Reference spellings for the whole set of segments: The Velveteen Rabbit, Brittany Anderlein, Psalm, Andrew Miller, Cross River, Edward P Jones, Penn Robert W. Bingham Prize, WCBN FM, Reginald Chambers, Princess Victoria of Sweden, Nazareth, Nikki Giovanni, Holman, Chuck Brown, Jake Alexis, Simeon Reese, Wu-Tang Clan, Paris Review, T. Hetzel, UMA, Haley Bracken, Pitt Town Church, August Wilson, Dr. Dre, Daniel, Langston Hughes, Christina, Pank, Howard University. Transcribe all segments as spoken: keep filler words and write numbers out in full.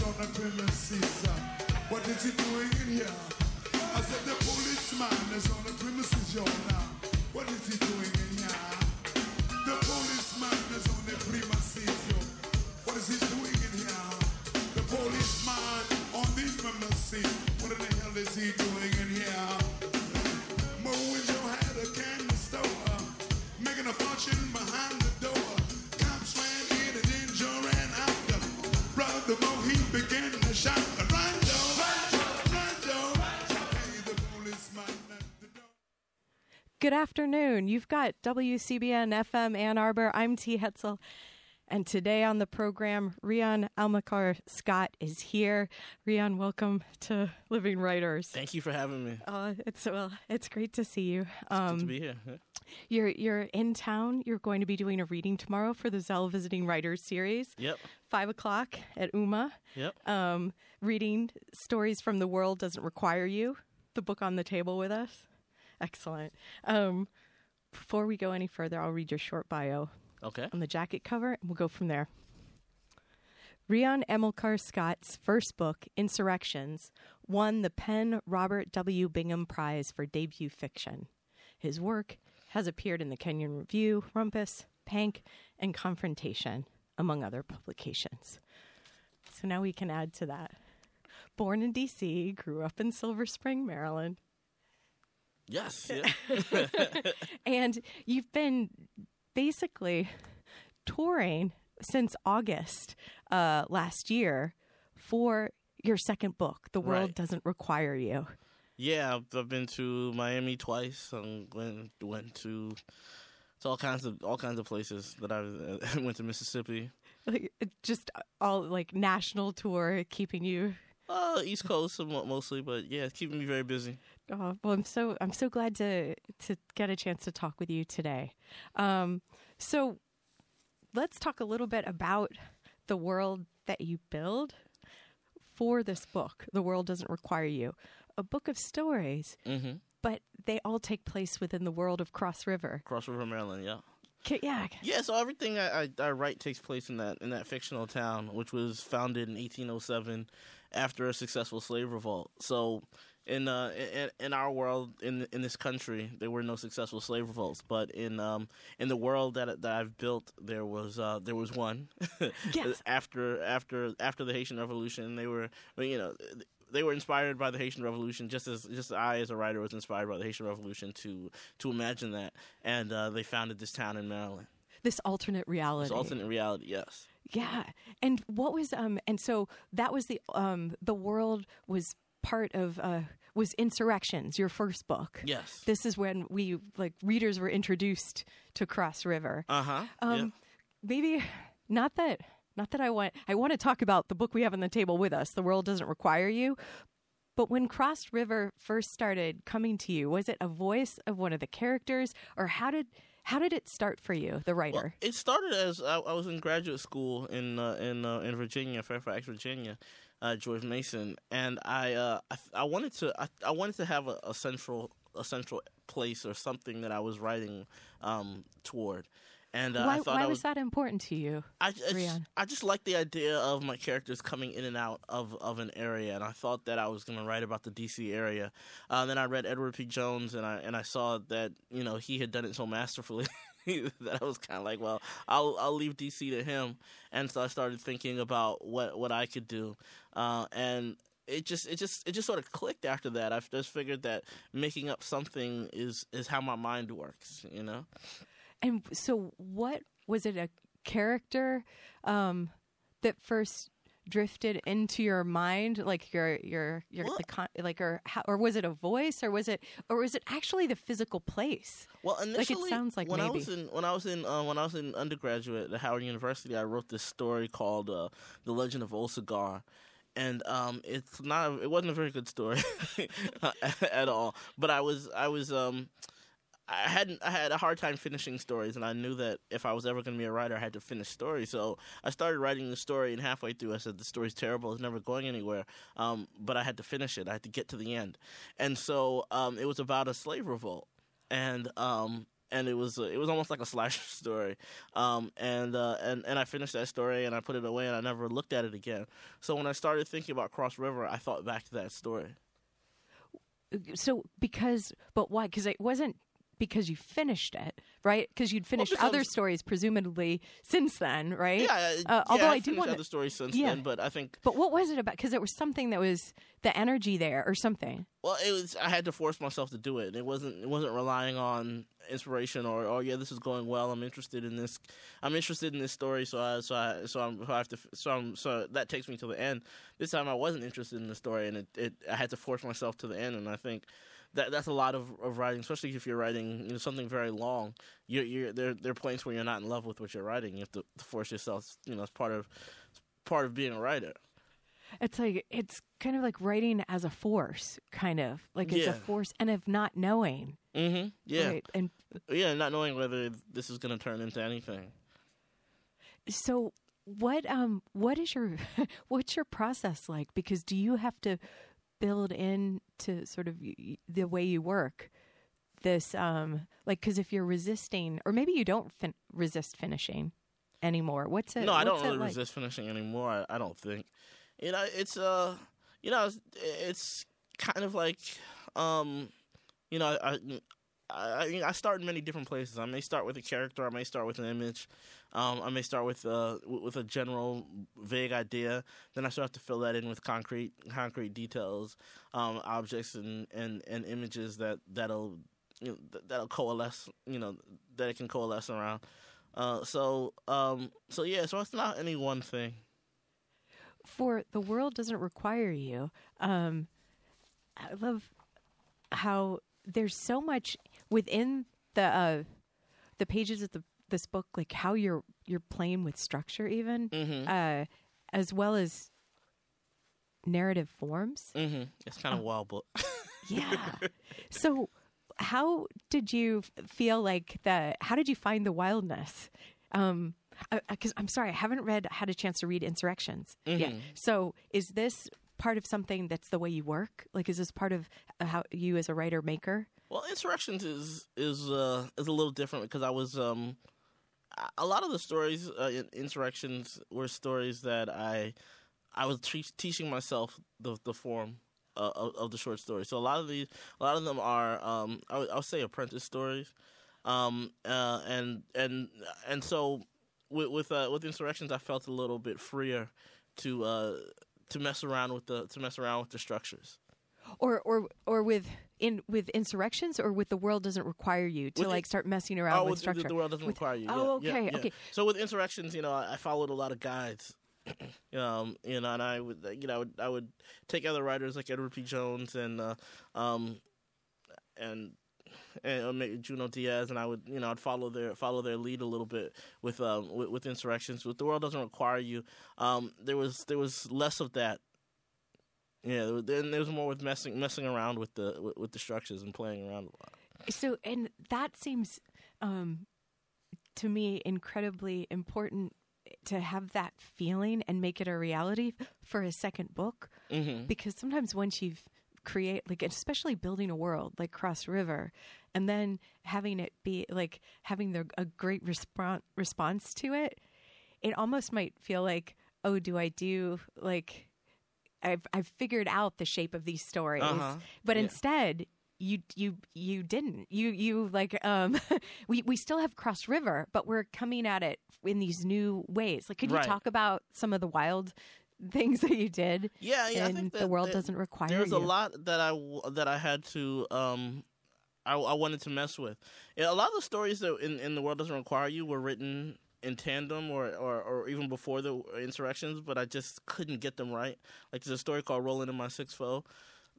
was on the premises. What is he doing in here? I said the policeman is on the premises, y'all now. What is he doing in here? The policeman is on the premises, yo. What is he doing in here? The policeman on these premises. What in the hell is he doing in here? Mowing your head, a candy store. Making a function behind the door. Cops ran in and then Joe ran out. The brother Mo, he began to shout. Run, Joe, run, Joe, run, Joe. Hey, the policeman at the door. Good afternoon. You've got W C B N F M Ann Arbor. I'm T. Hetzel. And today on the program, Rion Amilcar Scott is here. Rion, welcome to Living Writers. Thank you for having me. Uh, it's well, it's great to see you. Um, it's good to be here. Yeah. You're you're in town. You're going to be doing a reading tomorrow for the Zell Visiting Writers series. Yep. Five o'clock at U M A. Yep. Um, reading Stories from the World Doesn't Require You. The book on the table with us. Excellent. Um, before we go any further, I'll read your short bio. Okay. On the jacket cover, and we'll go from there. Rion Amilcar Scott's first book, Insurrections, won the Penn Robert W. Bingham Prize for debut fiction. His work has appeared in the Kenyon Review, Rumpus, Pank, and Confrontation, among other publications. So now we can add to that. Born in D C, grew up in Silver Spring, Maryland. Yes. Yeah. And you've been basically touring since August uh, last year for your second book, The World right. Doesn't Require You. Yeah, I've been to Miami twice. I went, went to, to all kinds of all kinds of places that I was, uh, went to Mississippi. Like, just all like national tour, keeping you. Oh, uh, East Coast mostly, but yeah, it's keeping me very busy. Oh, well, I'm so I'm so glad to to get a chance to talk with you today. Um, so let's talk a little bit about the world that you build for this book. The World Doesn't Require You. A book of stories, mm-hmm. but they all take place within the world of Cross River. Cross River, Maryland, yeah. K- yeah. Yeah, so everything I, I, I write takes place in that in that fictional town, which was founded in eighteen oh seven after a successful slave revolt. So in uh, in, in our world, in in this country, there were no successful slave revolts, but in um in the world that that I've built, there was uh, there was one. Yes. After after after the Haitian Revolution, they were you know. They were inspired by the Haitian Revolution, just as just I, as a writer, was inspired by the Haitian Revolution to to imagine that, and uh, they founded this town in Maryland. This alternate reality. This alternate reality, yes. Yeah, and what was um, and so that was the um, the world was part of uh, was Insurrections, your first book. Yes. This is when we like readers were introduced to Cross River. Uh huh. Um, yeah. Maybe not that. Not that I want, I want to talk about the book we have on the table with us, The World Doesn't Require You. But when Cross River first started coming to you, was it a voice of one of the characters, or how did how did it start for you, the writer? Well, it started as I, I was in graduate school in uh, in uh, in Virginia, Fairfax, Virginia, uh, George Mason, and I uh, I, I wanted to I, I wanted to have a, a central a central place or something that I was writing um, toward. And, uh, why I thought why I was, was that important to you, I, I, just, I just liked the idea of my characters coming in and out of, of an area, and I thought that I was going to write about the D C area. Uh, then I read Edward P. Jones, and I and I saw that you know he had done it so masterfully that I was kind of like, well, I'll I'll leave D C to him. And so I started thinking about what, what I could do, uh, and. It just, it just, it just sort of clicked after that. I just figured that making up something is, is how my mind works, you know. And so, what was it? A character um, that first drifted into your mind, like your, your, your, well, the con- like, or how, or was it a voice, or was it, or was it actually the physical place? Well, initially, like it sounds like when maybe. I was in, when I was in, uh, when I was in undergraduate at Howard University, I wrote this story called uh, "The Legend of Old Cigar." And um, it's not. It wasn't a very good story at all. But I was. I was. Um, I hadn't. I had a hard time finishing stories, and I knew that if I was ever going to be a writer, I had to finish stories. So I started writing the story, and halfway through, I said, "The story's terrible. It's never going anywhere." Um, but I had to finish it. I had to get to the end. And so um, it was about a slave revolt, and um, and it was uh, it was almost like a slasher story. Um, and uh, and and I finished that story and I put it away and I never looked at it again. So when I started thinking about Cross River, I thought back to that story. So because, but why? Because it wasn't because you finished it, right? Because you'd finished well, because other was, stories, presumably, since then, right? Yeah, uh, yeah although I, I do want other stories since yeah. then, but I think. But what was it about? Because there was something that was the energy there, or something. Well, it was. I had to force myself to do it. It wasn't. It wasn't relying on inspiration or, oh yeah, this is going well. I'm interested in this. I'm interested in this story. So I. So I. So, I'm, so I have to. So I'm, so that takes me to the end. This time I wasn't interested in the story, and it. it I had to force myself to the end, and I think. That that's a lot of, of writing, especially if you're writing, you know, something very long. You're you're there there are points where you're not in love with what you're writing. You have to, to force yourself. You know, it's part of it's part of being a writer. It's like it's kind of like writing as a force, kind of like it's yeah. a force, and of not knowing. Mm-hmm. Yeah, right? and yeah, not knowing whether this is going to turn into anything. So what um what is your what's your process like? Because do you have to build in to sort of the way you work this, um, like, because if you're resisting, or maybe you don't fin- resist finishing anymore. What's it? No, I don't really like? resist finishing anymore. I, I don't think, you know, it's, uh, you know, it's, it's kind of like, um, you know, I, I, I, mean, I start in many different places. I may start with a character. I may start with an image. Um, I may start with uh, with a general vague idea, then I still have to fill that in with concrete concrete details, um, objects and, and, and images that that'll you know, that'll coalesce, you know, that it can coalesce around. Uh, so um, so yeah, so it's not any one thing. For the world doesn't require you. Um, I love how there's so much within the uh, the pages of the. this book, like how you're you're playing with structure even, mm-hmm. uh, as well as narrative forms. Mm-hmm. It's kind of a wild book. Yeah. So how did you feel like that? How did you find the wildness? Um, because I'm sorry, I haven't read, had a chance to read Insurrections mm-hmm. yet. So is this part of something that's the way you work? Like, is this part of how you as a writer maker? Well, Insurrections is, is, uh, is a little different because I was, um, a lot of the stories, uh, in Insurrections were stories that I, I was te- teaching myself the the form uh, of, of the short story. So a lot of these, a lot of them are, um, I would, I would say apprentice stories, um, uh, and and and so with with, uh, with Insurrections, I felt a little bit freer to uh, to mess around with the to mess around with the structures. Or or or with in with Insurrections or with the world doesn't require you to with like start messing around oh, with, with structure. The, the world doesn't with, require you. Oh, yeah, okay, yeah, yeah. okay. So with Insurrections, you know, I, I followed a lot of guides, um, you know, and I would, you know, I would, I would take other writers like Edward P Jones and uh, um, and and uh, Junot Díaz, and I would, you know, I'd follow their follow their lead a little bit with um with, with Insurrections. With the world doesn't require you, um, there was there was less of that. Yeah, then there's more with messing messing around with the with, with the structures and playing around a lot. So, and that seems um, to me incredibly important to have that feeling and make it a reality for a second book, mm-hmm. because sometimes once you've create like especially building a world like Cross River, and then having it be like having the, a great response response to it, it almost might feel like, oh, do I do like. I've I've figured out the shape of these stories, uh-huh. but yeah. instead you you you didn't you you like um we we still have Cross River, but we're coming at it in these new ways. Like, could right. you talk about some of the wild things that you did? Yeah, yeah. And I think that the world that, doesn't require. There's you. a lot that I that I had to um I, I wanted to mess with. A lot of the stories that in, in the world doesn't require you were written in tandem or, or, or even before the Insurrections, but I just couldn't get them right. Like, there's a story called Rolling in My Six-Foe.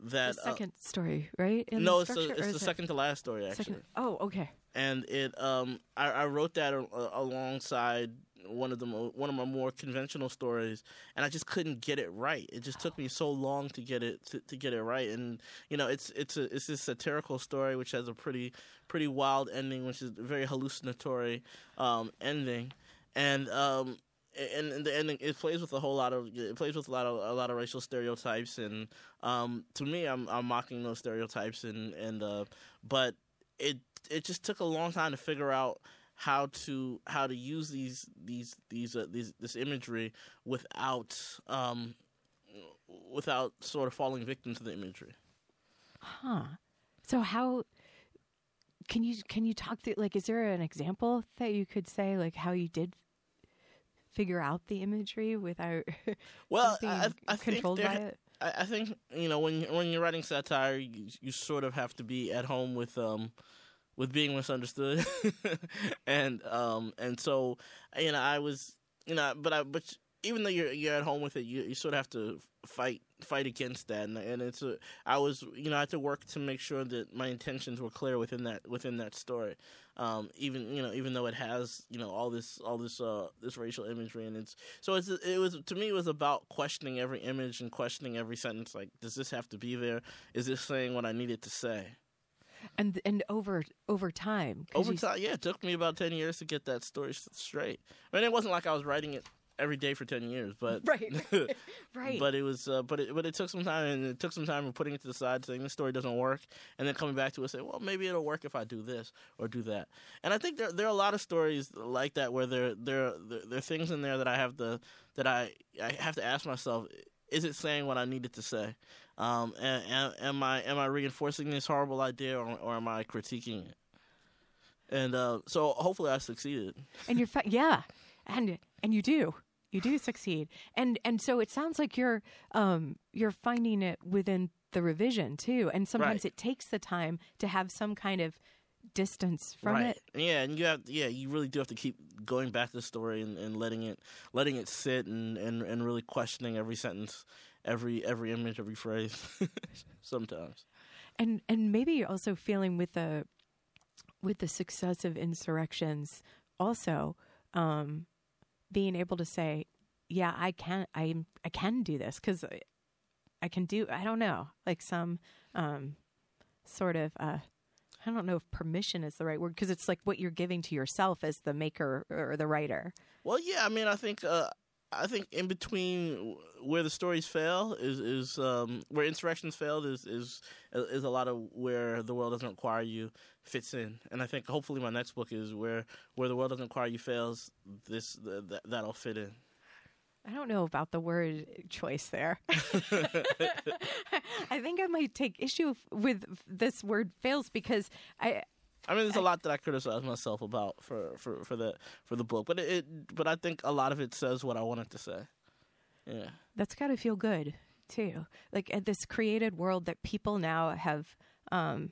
That, the second uh, story, right? In no, the it's, a, it's the it second to last story, actually. Second, oh, okay. And it, um, I, I wrote that a, a, alongside one of the one of my more conventional stories, and I just couldn't get it right. It just took me so long to get it to, to get it right. And you know, it's it's a, it's this satirical story which has a pretty pretty wild ending, which is a very hallucinatory um, ending, and. Um, And, and the ending, it plays with a whole lot of it plays with a lot of a lot of racial stereotypes, and um, to me, I'm I'm mocking those stereotypes, and and uh, but it just it just took a long time to figure out how to how to use these these these uh, these this imagery without um without sort of falling victim to the imagery. Huh. So how can you can you talk through, like, is there an example that you could say, like, how you did figure out the imagery without well being I, I controlled think there, by it? I think, you know, when when you're writing satire, you, you sort of have to be at home with um with being misunderstood, and um and so you know I was you know but I but even though you're you're at home with it, you, you sort of have to fight fight against that, and, and it's a, I was you know I had to work to make sure that my intentions were clear within that within that story, um even you know even though it has you know all this all this uh this racial imagery, and it's so it's it was to me it was about questioning every image and questioning every sentence, like, does this have to be there? Is this saying what I needed to say? And and over over time, over time, you... yeah, it took me about ten years to get that story straight. I mean, it wasn't like I was writing it every day for ten years, but right right but it was uh, but it but it took some time, and it took some time of putting it to the side, saying this story doesn't work, and then coming back to it, say, well, maybe it'll work if I do this or do that. And I think there there are a lot of stories like that where there there there, there are things in there that I have the that I I have to ask myself, is it saying what I needed to say? Um and, and, am I am I reinforcing this horrible idea, or, or am I critiquing it? And uh, so hopefully I succeeded. And you're fa- yeah and and you do You do succeed. And and so it sounds like you're um, you're finding it within the revision, too. And sometimes right. it takes the time to have some kind of distance from right. it. Yeah, and you have yeah, you really do have to keep going back to the story and, and letting it letting it sit and, and, and really questioning every sentence, every every image, every phrase sometimes. And and maybe you're also feeling with the with the success of Insurrections also, um, being able to say, yeah, I can, I, I can do this, because I, I can do, I don't know, like some um, sort of, uh, I don't know if permission is the right word, because it's like what you're giving to yourself as the maker or the writer. Well, yeah, I mean, I think, uh, I think in between where the stories fail is, is um, where Insurrections failed is, is, is a lot of where The World Doesn't Require You fits in. And I think hopefully my next book is where, where The World Doesn't Require You fails, this, the, the, that'll fit in. I don't know about the word choice there. I think I might take issue with this word fails, because I, I mean, there's a lot that I criticize myself about for, for, for the for the book, but it, it but I think a lot of it says what I wanted to say. Yeah, that's got to feel good too. Like at this created world that people now have. Um,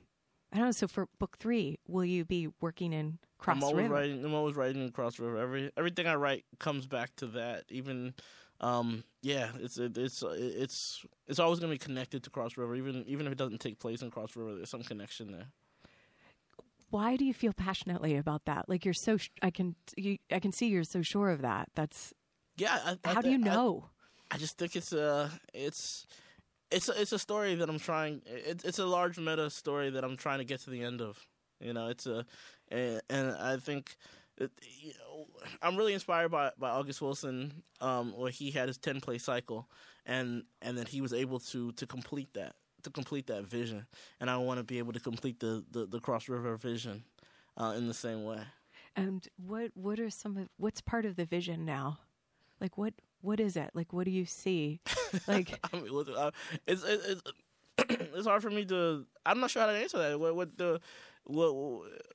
I don't know. So for book three, will you be working in Cross River? I'm always River? writing. I'm always writing in Cross River. Every everything I write comes back to that. Even, um, yeah, it's it, it's it's it's always going to be connected to Cross River. Even even if it doesn't take place in Cross River, there's some connection there. Why do you feel passionately about that? Like you're so, sh- I can, you, I can see you're so sure of that. That's yeah. I, I, how do you know? I, I just think it's a, it's, it's, a, it's a story that I'm trying. It, it's a large meta story that I'm trying to get to the end of. You know, it's a, and, and I think, it, you know, I'm really inspired by, by August Wilson, um, where he had his ten play cycle, and and then he was able to to complete that. to complete that vision, and I want to be able to complete the, the, the Cross River vision uh, in the same way. And what what are some of, what's part of the vision now? Like what what is it? Like what do you see? Like I mean, it's it's it's hard for me to. I'm not sure how to answer that. What what the what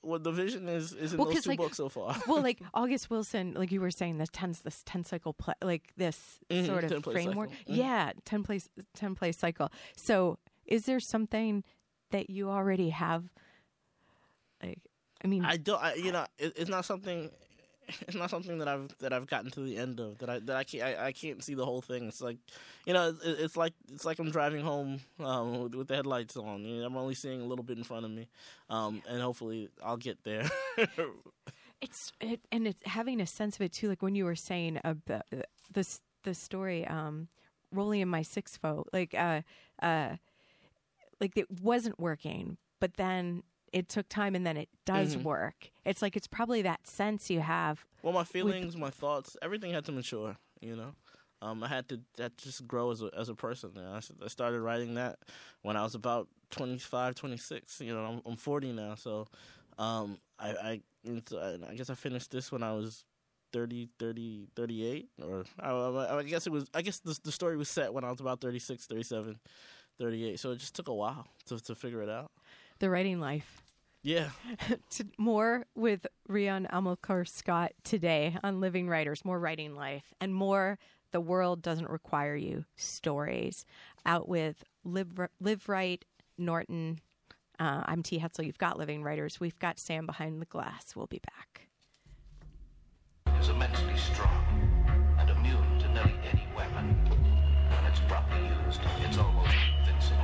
what the vision is is in well, those two like, books so far. Well, like August Wilson, like you were saying, this ten this ten cycle play, like this mm-hmm, sort of framework. Mm-hmm. Yeah, ten play ten play cycle. So. Is there something that you already have? Like, I mean, I don't. I, you know, it, it's not something. It's not something that I've that I've gotten to the end of. That I that I can't. I, I can't see the whole thing. It's like, you know, it, it's like it's like I'm driving home um, with, with the headlights on. You know, I'm only seeing a little bit in front of me, um, yeah. and hopefully I'll get there. it's it, and it's having a sense of it too. Like when you were saying about this the story, um, rolling in my six foot, like. Uh, uh, Like it wasn't working, but then it took time, and then it does mm-hmm. work. It's like it's probably that sense you have. Well, my feelings, with... my thoughts, everything had to mature. You know, um, I had to that just grow as a, as a person. You know? I, I started writing that when I was about twenty-five, twenty-six. You know, I'm, I'm forty now, so Um, I I, I guess I finished this when I was thirty, thirty, thirty-eight, or I, I guess it was, I guess the, the story was set when I was about thirty-six, thirty-seven, thirty-eight. So it just took a while to, to figure it out. The writing life. Yeah. More with Rion Amilcar Scott today on Living Writers, more writing life, and more The World Doesn't Require You stories, out with Live, Liveright, Norton. Uh, I'm T. Hetzel. You've got Living Writers. We've got Sam behind the glass. We'll be back. Is immensely strong and immune to nearly any weapon. When it's properly used, it's almost invincible.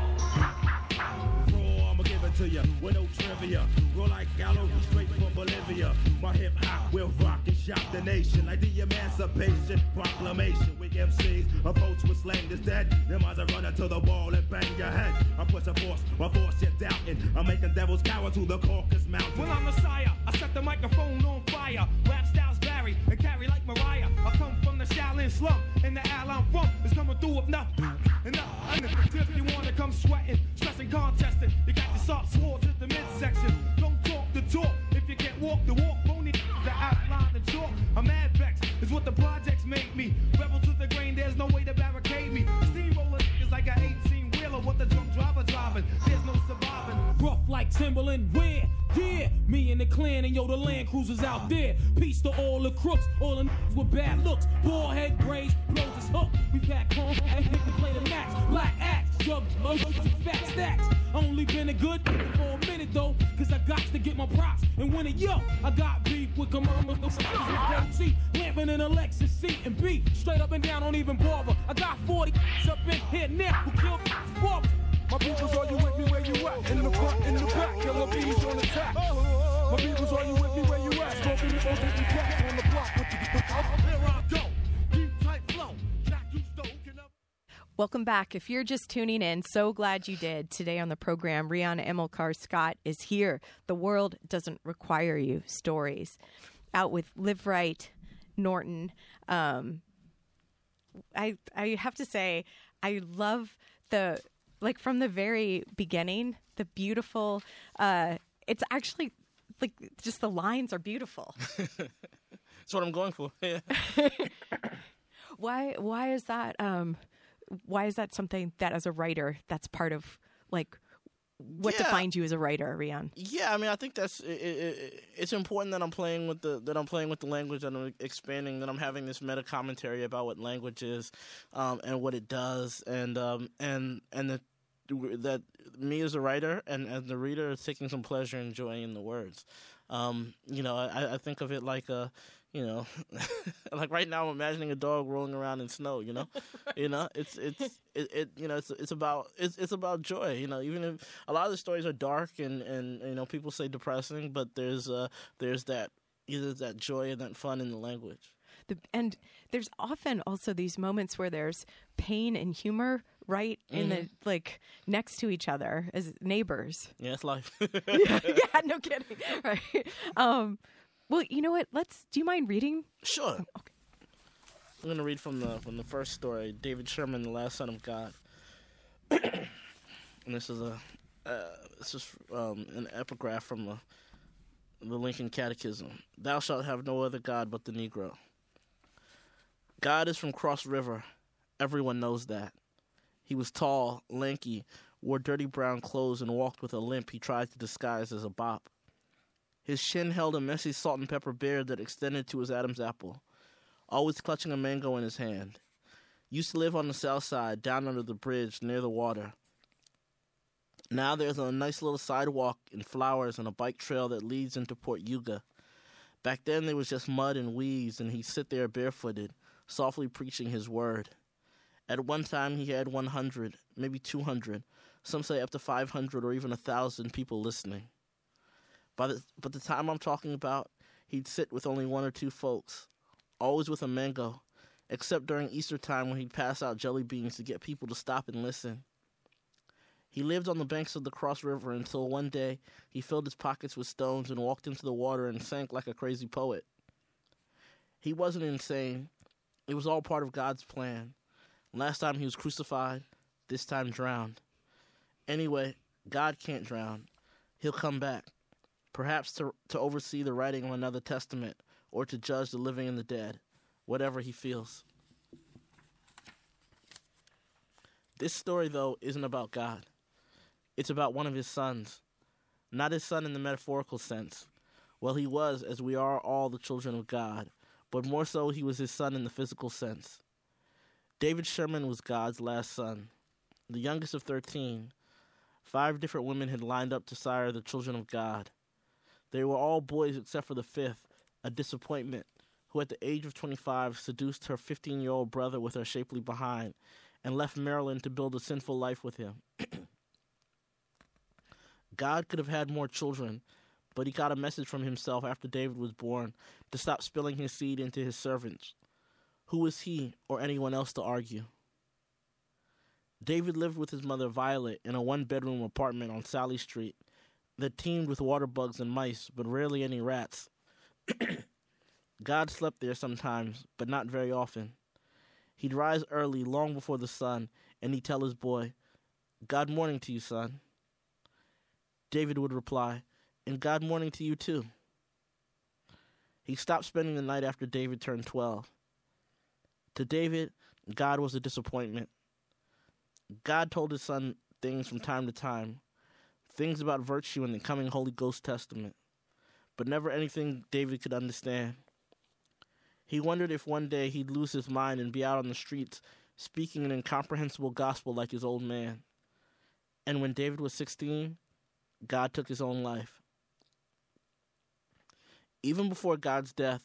Roll, I'ma give it to you with no trivia. Roll like Gallo, straight from Bolivia. My hip hop will rock and shock the nation like the Emancipation Proclamation. We M Cs, a vote with slang is dead. Them eyes are running to the wall and bang your head. I push a force, my force you're doubting. I'm making devils cower to the Caucasus Mountain. Well, I'm Messiah. I set the microphone on fire. Rap styles vary and carry like Mariah. I come from the Shaolin slum, and the Allen rump is coming through with nothing. Enough, enough. If you wanna come sweating, stressing, contesting, you got your soft swords at the midsection. Don't talk the talk if you can't walk the walk. Phony that outline the chalk. I'm mad vexed is what the projects made me. Rebel to the grain, there's no way to barricade me. Steamroller is like an eighteen-wheeler. What the drunk driver driving? There's no surviving. Rough like Timberland, where? Yeah, me and the clan and yo, the Land Cruisers out there. Peace to all the crooks, all the niggas with bad looks. Bald head braids, blows his hook. We back home and we play the max. Black axe, drug, fat stacks. Only been a good for a minute though, cause I got to get my props and win it. Yo, I got beef with commercials with O T, lamping in a Lexus C and B. Straight up and down, don't even bother. I got forty up in here now who killed fathers. My peoples, are you with me where you at? In the front, in the back, killer bees on the top. My peoples, are you with me where you at? Scorpion, don't take me back on the block. Here I go, deep tight flow. Welcome back. If you're just tuning in, so glad you did. Today on the program, Rion Amilcar Scott is here. The World Doesn't Require You stories, out with Liveright, Norton. Um, I I have to say, I love the... Like from the very beginning, the beautiful, uh, it's actually like just the lines are beautiful. That's what I'm going for. Yeah. Why, why is that, um, why is that something that as a writer, that's part of like what yeah. defines you as a writer, Rion? Yeah. I mean, I think that's, it, it, it's important that I'm playing with the, that I'm playing with the language, that I'm expanding, that I'm having this meta commentary about what language is, um, and what it does. And, um, and, and the, that me as a writer and as the reader is taking some pleasure and joy in the words. Um, you know, I, I think of it like a, you know, like right now I'm imagining a dog rolling around in snow, you know, right. You know, it's, it's, it, it you know, it's, it's about, it's, it's about joy, you know, even if a lot of the stories are dark and, and, you know, people say depressing, but there's, uh, there's that, either that joy and that fun in the language. The, and there's often also these moments where there's pain and humor right in mm-hmm. the like next to each other as neighbors. Yeah, it's life. yeah, yeah, no kidding. Right. Um, well, you know what? Let's. Do you mind reading? Sure. Oh, okay. I'm gonna read from the from the first story, David Sherman, The Last Son of God. And this is a uh, this is um, an epigraph from the the Lincoln Catechism. Thou shalt have no other god but the Negro. God is from Cross River. Everyone knows that. He was tall, lanky, wore dirty brown clothes, and walked with a limp he tried to disguise as a bop. His shin held a messy salt and pepper beard that extended to his Adam's apple, always clutching a mango in his hand. Used to live on the south side, down under the bridge, near the water. Now there's a nice little sidewalk and flowers and a bike trail that leads into Port Yuga. Back then there was just mud and weeds, and he'd sit there barefooted, softly preaching his word. At one time, he had one hundred, maybe two hundred, some say up to five hundred or even one thousand people listening. By the, but the time I'm talking about, he'd sit with only one or two folks, always with a mango, except during Easter time when he'd pass out jelly beans to get people to stop and listen. He lived on the banks of the Cross River until one day he filled his pockets with stones and walked into the water and sank like a crazy poet. He wasn't insane. It was all part of God's plan. Last time he was crucified, this time drowned. Anyway, God can't drown. He'll come back. perhaps to, to oversee the writing of another testament or to judge the living and the dead, whatever he feels. This story, though, isn't about God. It's about one of his sons. Not his son in the metaphorical sense. Well, he was, as we are all the children of God, but more so he was his son in the physical sense. David Sherman was God's last son, the youngest of thirteen. Five different women had lined up to sire the children of God. They were all boys except for the fifth, a disappointment, who at the age of twenty-five seduced her fifteen-year-old brother with her shapely behind and left Maryland to build a sinful life with him. God could have had more children, but he got a message from himself after David was born to stop spilling his seed into his servants. Who was he or anyone else to argue? David lived with his mother Violet in a one-bedroom apartment on Sally Street that teemed with water bugs and mice, but rarely any rats. God slept there sometimes, but not very often. He'd rise early, long before the sun, and he'd tell his boy, "God morning to you, son." David would reply, "And God morning to you, too." He stopped spending the night after David turned twelve. To David, God was a disappointment. God told his son things from time to time, things about virtue and the coming Holy Ghost testament, but never anything David could understand. He wondered if one day he'd lose his mind and be out on the streets speaking an incomprehensible gospel like his old man. And when David was sixteen, God took his own life. Even before God's death,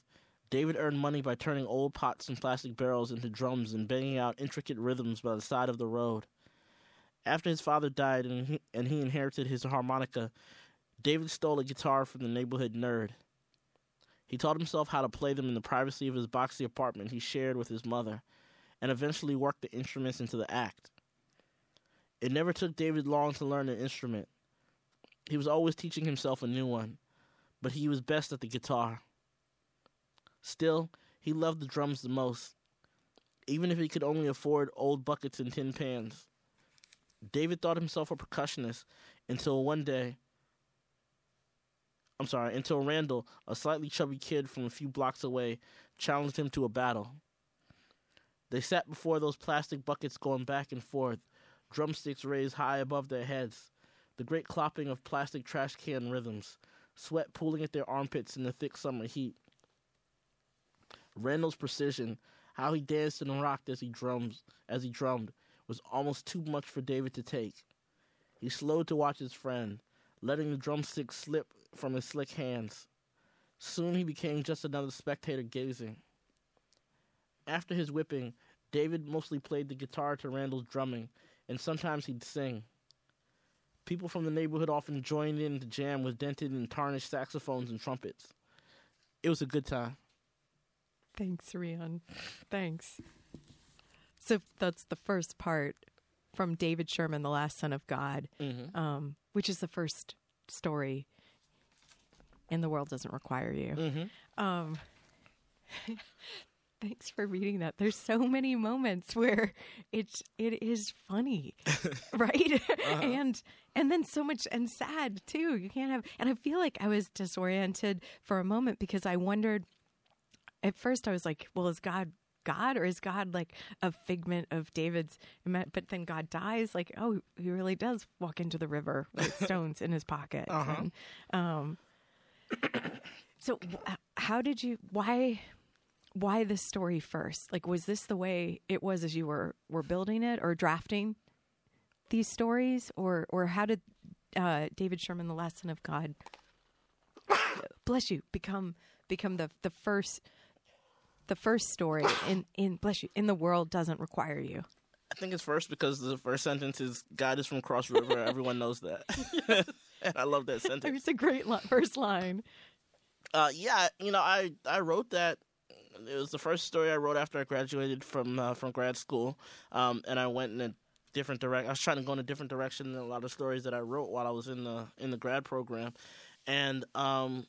David earned money by turning old pots and plastic barrels into drums and banging out intricate rhythms by the side of the road. After his father died and he, and he inherited his harmonica, David stole a guitar from the neighborhood nerd. He taught himself how to play them in the privacy of his boxy apartment he shared with his mother, and eventually worked the instruments into the act. It never took David long to learn an instrument. He was always teaching himself a new one, but he was best at the guitar. Still, he loved the drums the most, even if he could only afford old buckets and tin pans. David thought himself a percussionist until one day, I'm sorry, until Randall, a slightly chubby kid from a few blocks away, challenged him to a battle. They sat before those plastic buckets going back and forth, drumsticks raised high above their heads, the great clopping of plastic trash can rhythms, sweat pooling at their armpits in the thick summer heat. Randall's precision, how he danced and rocked as he drums, as he drummed, was almost too much for David to take. He slowed to watch his friend, letting the drumstick slip from his slick hands. Soon he became just another spectator gazing. After his whipping, David mostly played the guitar to Randall's drumming, and sometimes he'd sing. People from the neighborhood often joined in to jam with dented and tarnished saxophones and trumpets. It was a good time. Thanks, Rion. Thanks. So that's the first part from David Sherman, The Last Son of God, mm-hmm. um, which is the first story in The World Doesn't Require You. Mm-hmm. Um, thanks for reading that. There's so many moments where it's it is funny, right? Uh-huh. And and then so much and sad too. You can't have. And I feel like I was disoriented for a moment because I wondered. At first, I was like, well, is God God or is God like a figment of David's? But then God dies. Like, oh, he really does walk into the river with stones in his pocket. Uh-huh. Um, so how did you why why this story first? Like, was this the way it was as you were, were building it or drafting these stories? Or, or how did uh, David Sherman, The Last Son of God, bless you, become become the, the first... The first story in, in bless you in The World Doesn't Require You? I think it's first because the first sentence is "God is from Cross River." Everyone knows that, and I love that sentence. It's a great lo- first line. Uh, yeah, you know, I, I wrote that. It was the first story I wrote after I graduated from uh, from grad school, um, and I went in a different direct. I was trying to go in a different direction than a lot of stories that I wrote while I was in the in the grad program, and. Um,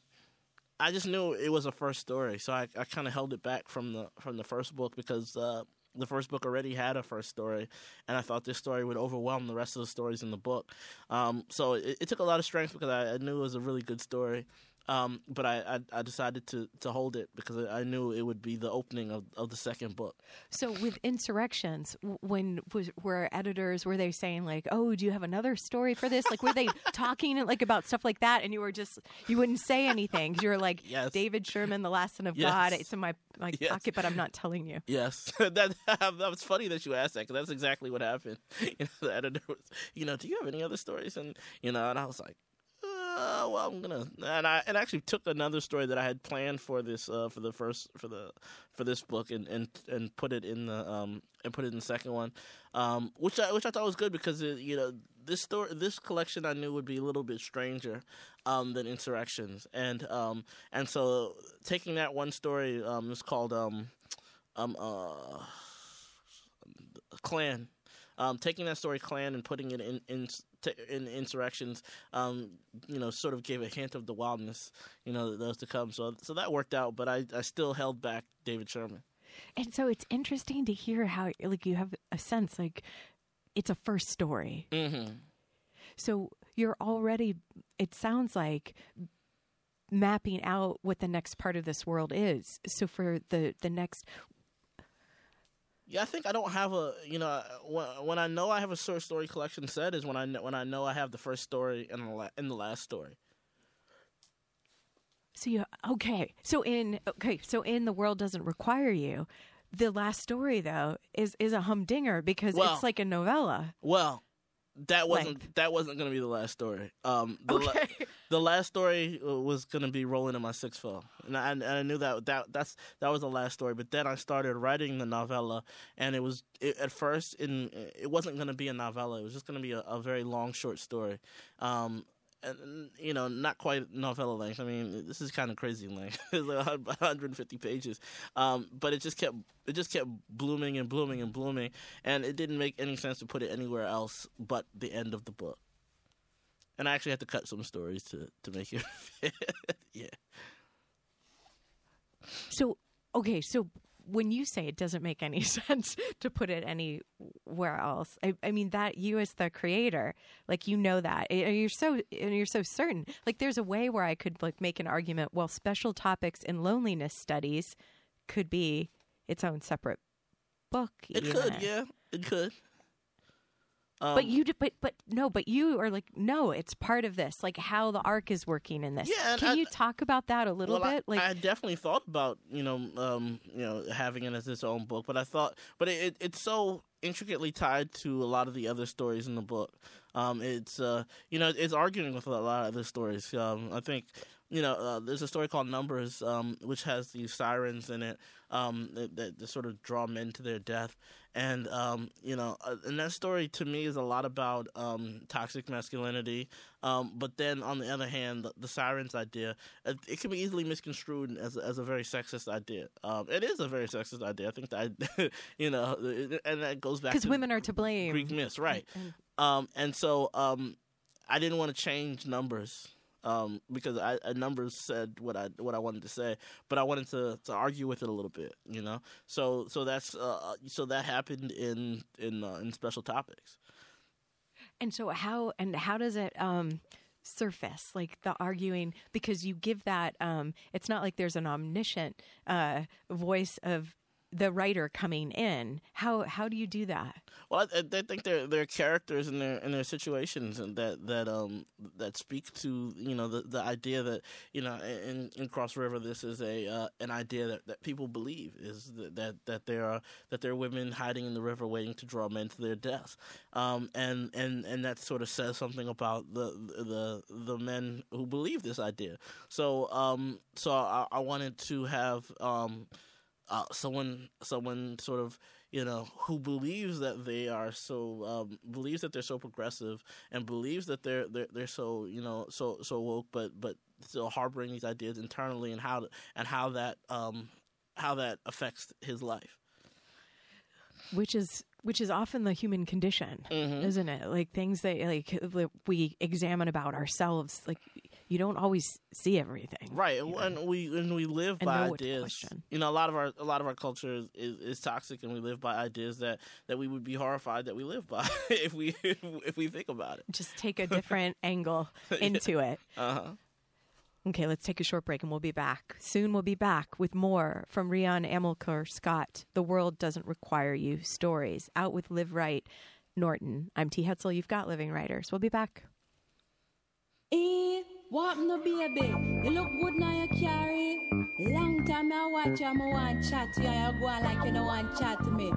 I just knew it was a first story, so I, I kind of held it back from the from the first book because uh, The first book already had a first story, and I thought this story would overwhelm the rest of the stories in the book. Um, so it, it took a lot of strength because I, I knew it was a really good story, um, but I, I, I decided to, to hold it because I knew it would be the opening of, of the second book. So with Insurrections, when was, were editors, were they saying like, oh, do you have another story for this? Like, were they talking like about stuff like that, and you were just, you wouldn't say anything? You were like, yes. David Sherman, The Last Son of yes. God, it's in my my yes. pocket, but I'm not telling you. Yes. that that was funny that you asked that, because that's exactly what happened. You know, the editor was, you know, do you have any other stories? And, you know, and I was like, uh, well, I'm gonna, and I and I actually took another story that I had planned for this uh, for the first for the for this book and, and, and put it in the um and put it in the second one, um which I which I thought was good because it, you know. This story, this collection, I knew would be a little bit stranger um, than Insurrections, and um, and so taking that one story, um, it's called um, um, uh, Clan. Um, taking that story, Clan, and putting it in in, in Insurrections, um, you know, sort of gave a hint of the wildness, you know, that was to come. So so that worked out, but I, I still held back David Sherman. And so it's interesting to hear how like you have a sense like. It's a first story. Mm-hmm. So you're already, it sounds like, mapping out what the next part of this world is. So for the, the next... Yeah, I think I don't have a, you know, when, when I know I have a short story collection set is when I know, when I know I have the first story and the, la- and the last story. So you, okay. So in, okay, so in The World Doesn't Require You, the last story, though, is, is a humdinger because well, it's like a novella. Well, that wasn't length. that wasn't going to be the last story. Um, the, okay. la- the last story was going to be Rolling in My Sixth Fall, and I, and I knew that that that's that was the last story. But then I started writing the novella, and it was it, at first in it wasn't going to be a novella. It was just going to be a, a very long short story. Um, And, you know, not quite novella length. I mean, this is kind of crazy length. It's like one hundred fifty pages. Um, but it just kept it just kept blooming and blooming and blooming, and it didn't make any sense to put it anywhere else but the end of the book. And I actually had to cut some stories to, to make it fit. Yeah. So, okay, so when you say it doesn't make any sense to put it anywhere else, I, I mean that you as the creator, like you know that and you're so and you're so certain. Like there's a way where I could like make an argument. Well, special topics in loneliness studies could be its own separate book. It even. could, yeah, it could. Um, but you, but but no, but you are like no. It's part of this, like how the arc is working in this. Yeah, can I, you talk about that a little well, bit? Like, I, I definitely thought about you know, um, you know, having it as its own book, but I thought, but it, it it's so intricately tied to a lot of the other stories in the book. Um, it's uh, you know, it's arguing with a lot of other stories. Um, I think. You know, uh, there's a story called Numbers, um, which has these sirens in it um, that, that, that sort of draw men to their death. And, um, you know, uh, and that story to me is a lot about um, toxic masculinity. Um, but then on the other hand, the, the sirens idea, it, it can be easily misconstrued as, as a very sexist idea. Um, it is a very sexist idea. I think that, you know, it, and that goes back to... Because women are to blame. Greek myths, right. Um, and so um, I didn't want to change Numbers. Um, because I, I numbers said what I what I wanted to say, but I wanted to, to argue with it a little bit, you know. So so that's uh, so that happened in in uh, in special topics. And so how and how does it um, surface like the arguing? Because you give that um, it's not like there's an omniscient uh, voice of the writer coming in. How how do you do that? Well, I, I think there there are characters and their and their situations and that that um that speak to you know the, the idea that you know in, in Cross River this is a uh, an idea that, that people believe is that, that that there are that there are women hiding in the river waiting to draw men to their death, um and and, and that sort of says something about the the the men who believe this idea. So um so I, I wanted to have um. Uh, someone, someone sort of, you know, who believes that they are so, um, believes that they're so progressive and believes that they're they're they're so, you know, so so woke, but but still harboring these ideas internally and how to, and how that um, how that affects his life, which is. Which is often the human condition, mm-hmm. isn't it? Like things that like we examine about ourselves, like you don't always see everything, right? You know? And we and we live and by ideas. You know, a lot of our a lot of our culture is, is, is toxic, and we live by ideas that, that we would be horrified that we live by if we if we think about it. Just take a different angle into yeah. it. Uh huh. Okay, let's take a short break and we'll be back. Soon we'll be back with more from Rion Amilcar Scott, The World Doesn't Require You Stories, out with Liveright, Norton. I'm T. Hetzel. You've got Living Writers. We'll be back. E, what no baby? You look good now you carry. Long time I watch you, I want to chat to you, I go like you don't want to chat to me.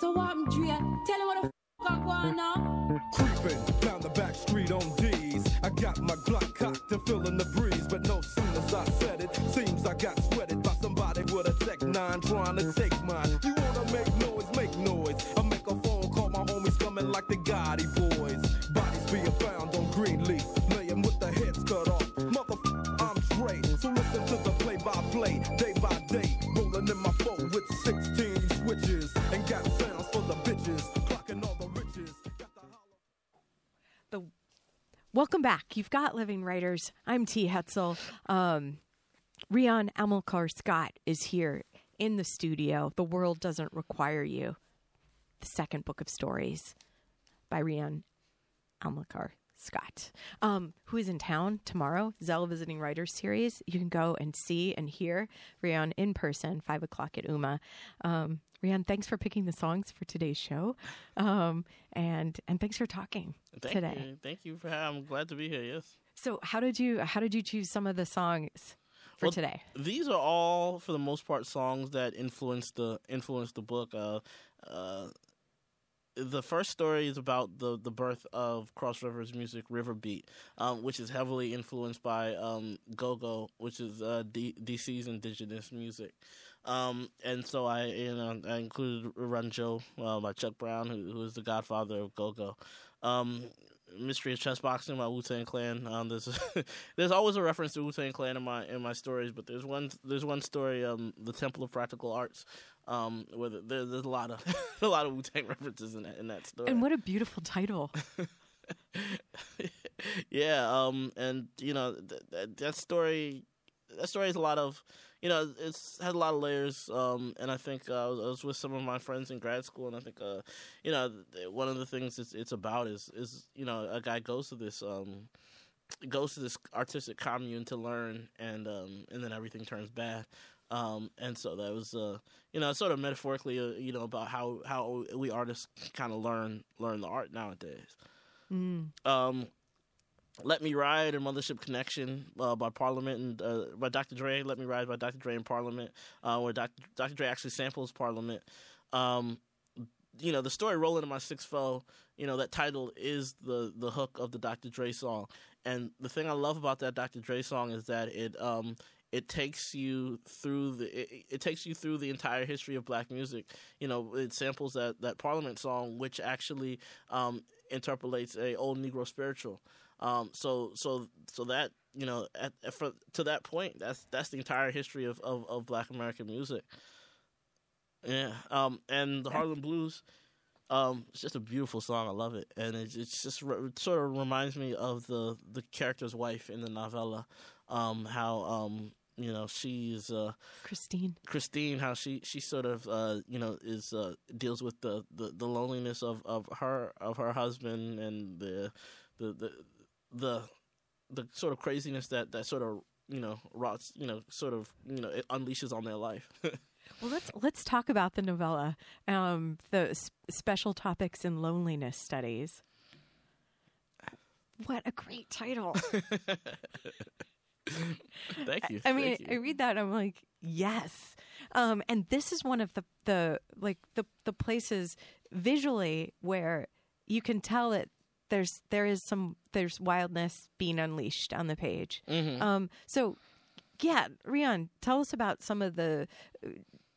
So what I'm Drea, tell me what the f*** I go on now. Creeping down the back street on D's. I got my Glock cocked to fill in the breeze, but no sooner as I said it, seems I got sweated by somebody with a tech nine trying to take mine. You wanna make noise, make noise. I make a phone call, my homies coming like the Gotti boys. Bodies being found on Greenleaf, laying with the heads cut off. Motherfucker, I'm straight, so listen to the play-by-play, day by day, rolling in my foe with sixteen switches and got sounds for the bitches, clocking all the riches. Got the hollow- the Welcome back. You've got Living Writers. I'm T. Hetzel. Um, Rion Amilcar Scott is here in the studio. The World Doesn't Require You, the second book of stories by Rion Amilcar Scott, um, who is in town tomorrow, Zell Visiting Writers Series. You can go and see and hear Rion in person, five o'clock at U M A. Um, Rion, thanks for picking the songs for today's show, um, and and thanks for talking Thank today. You. Thank you for having. I'm glad to be here. Yes. So, how did you how did you choose some of the songs for well, today? These are all, for the most part, songs that influenced the influenced the book. Uh, uh, the first story is about the, the birth of Cross River's music, River Beat, um, which is heavily influenced by um, go-go, which is uh, D- D C's indigenous music. Um, and so I, you know, I included Ranjo uh, by Chuck Brown, who, who is the godfather of go-go. Um, Mystery of Chess Boxing by Wu-Tang Clan. Um, there's there's always a reference to Wu-Tang Clan in my in my stories, but there's one there's one story, um, The Temple of Practical Arts, um, where the, there, there's a lot of a lot of Wu-Tang references in that in that story. And what a beautiful title. yeah, um, and you know th- th- that story. That story has a lot of, you know, it's had a lot of layers, um, and I think uh, I, was, I was with some of my friends in grad school, and I think, uh, you know, one of the things it's, it's about is, is, you know, a guy goes to this, um, goes to this artistic commune to learn, and um, and then everything turns bad. Um, and so that was, uh, you know, sort of metaphorically, uh, you know, about how, how we artists kind of learn learn the art nowadays. Mm. Um Let Me Ride and Mothership Connection uh, by Parliament and uh, by Doctor Dre. Let Me Ride by Doctor Dre and Parliament, uh, where Doctor Doctor Dre actually samples Parliament. Um, you know, the story Rolling in My six four, you know, that title is the, the hook of the Doctor Dre song. And the thing I love about that Doctor Dre song is that it um, it takes you through the it, it takes you through the entire history of black music. You know, it samples that, that Parliament song, which actually um, interpolates a old Negro spiritual. Um, so, so, so that, you know, at, at for, to that point, that's, that's the entire history of, of, of black American music. Yeah. Um, and the Harlem Blues, um, it's just a beautiful song. I love it. And it, it's just re- it sort of reminds me of the, the character's wife in the novella, um, how, um, you know, she's, uh, Christine, Christine, how she, she sort of, uh, you know, is, uh, deals with the, the, the loneliness of, of her, of her husband and the, the, the, the the sort of craziness that, that sort of, you know, rots, you know, sort of, you know, it unleashes on their life. Well, let's let's talk about the novella, um, the sp- special topics in loneliness studies. What a great title. Thank you. I, I mean, you. I read that and I'm like, yes. Um, and this is one of the, the like the, the places visually where you can tell it, There's there is some there's wildness being unleashed on the page. Mm-hmm. Um, so, yeah, Rion, tell us about some of the,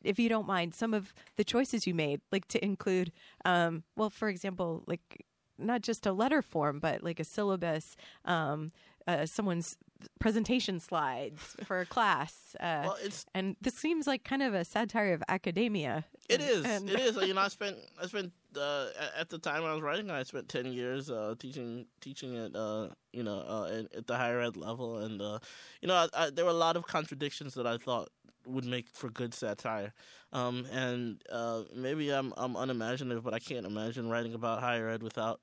if you don't mind, some of the choices you made, like to include, um, well, for example, like not just a letter form, but like a syllabus, um, uh, someone's presentation slides for class. Uh, well, it's, and this seems like kind of a satire of academia. It and, is. And it is. You know, I spent I spent uh, at the time I was writing, I spent ten years uh, teaching teaching at uh, you know uh, at the higher ed level, and uh, you know I, I, there were a lot of contradictions that I thought would make for good satire. Um, and uh, maybe I'm I'm unimaginative, but I can't imagine writing about higher ed without.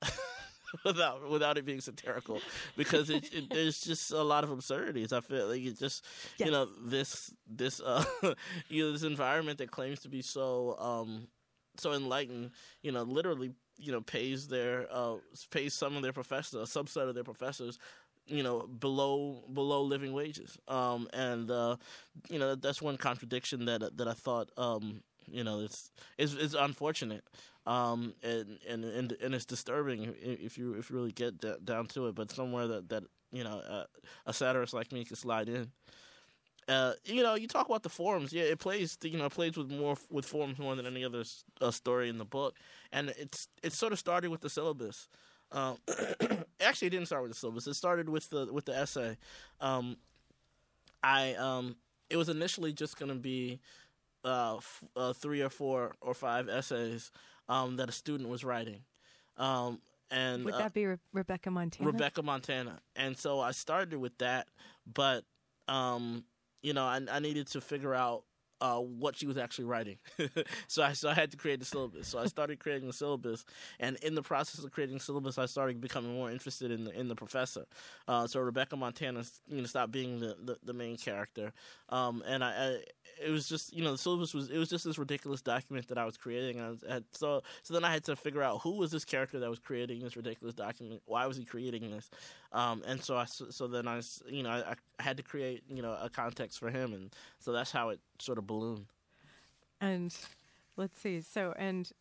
Without without it being satirical, because it, it, there's just a lot of absurdities. I feel like it's just, yes. you know, this this uh, you know, this environment that claims to be so um, so enlightened, you know, literally, you know, pays their uh, pays some of their professors, a subset of their professors, you know, below below living wages. Um, and uh, you know, that's one contradiction that that I thought, um, you know, it's it's, it's unfortunate. Um, and, and, and, and it's disturbing if you, if you really get d- down to it, but somewhere that, that, you know, uh, a satirist like me can slide in. Uh, you know, you talk about the forms. Yeah, it plays, you know, it plays with more, with forms more than any other uh, story in the book. And it's, it sort of started with the syllabus. Um, actually it didn't start with the syllabus. It started with the, with the essay. Um, I, um, it was initially just going to be, uh, f- uh, three or four or five essays. Um, that a student was writing, um, and would that uh, be Re- Rebecca Montana? Rebecca Montana, and so I started with that, but um, you know, I, I needed to figure out uh, what she was actually writing, so I so I had to create the syllabus. So I started creating the syllabus, and in the process of creating the syllabus, I started becoming more interested in the in the professor. Uh, so Rebecca Montana, you know, stopped being the, the, the main character, um, and I. I It was just, you know, the syllabus was, it was just this ridiculous document that I was creating. And I was, I had, so so then I had to figure out who was this character that was creating this ridiculous document? Why was he creating this? Um, and so I, so then I, you know, I, I had to create, you know, a context for him. And so that's how it sort of ballooned. And let's see. So, and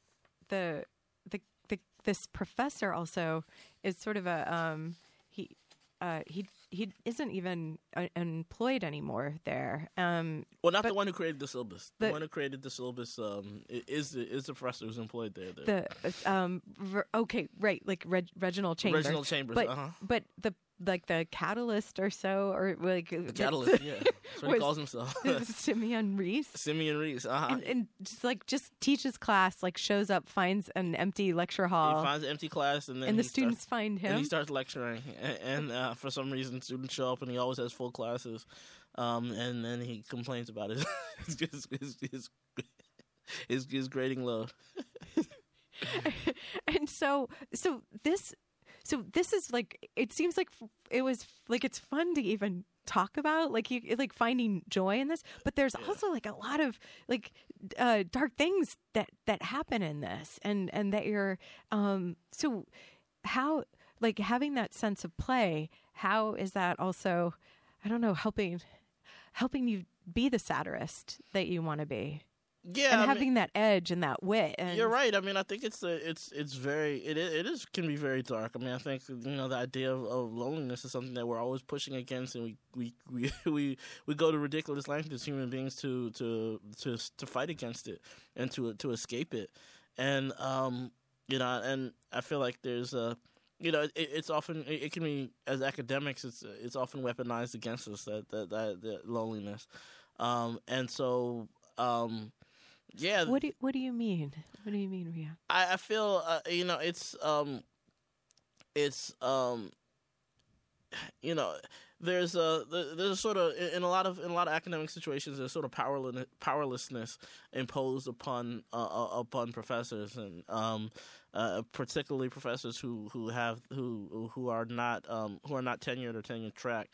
the, the, the this professor also is sort of a, um, he, uh, he, He isn't even uh, employed anymore there. Um, well, not the one who created the syllabus. The, the one who created the syllabus um, is, is the professor who's employed there. there. The um, re- okay, right, like Reg- Reginald Chambers. Reginald Chambers, but, uh-huh. But the like the catalyst or so, or like the catalyst, yeah. That's what he calls himself. Simeon Reese. Simeon Reese, uh huh. And, and just like just teaches class, like shows up, finds an empty lecture hall. He finds an empty class, and then and the students starts, find him. And he starts lecturing, and, and uh, for some reason, students show up, and he always has full classes. Um, and then he complains about his his, his, his, his, his grading load. And so, so this. So this is like, it seems like it was like, it's fun to even talk about, like you like finding joy in this, but there's yeah. also like a lot of like uh, dark things that, that happen in this and, and that you're, um, so how, like having that sense of play, how is that also, I don't know, helping, helping you be the satirist that you want to be? Yeah, and I having mean, that edge and that wit. And you're right. I mean, I think it's a, it's it's very it it is can be very dark. I mean, I think you know the idea of, of loneliness is something that we're always pushing against, and we we, we, we, we go to ridiculous lengths as human beings to to, to to fight against it and to to escape it. And um, you know, and I feel like there's a you know it, it's often it, it can be as academics it's it's often weaponized against us that that that, that loneliness, um, and so. Um, Yeah. What do you, What do you mean? What do you mean, Rion? I, I feel uh, you know it's um, it's um, you know there's a there's a sort of in a lot of in a lot of academic situations there's sort of powerless powerlessness imposed upon uh, upon professors and um, uh, particularly professors who, who have who who are not um, who are not tenured or tenured track,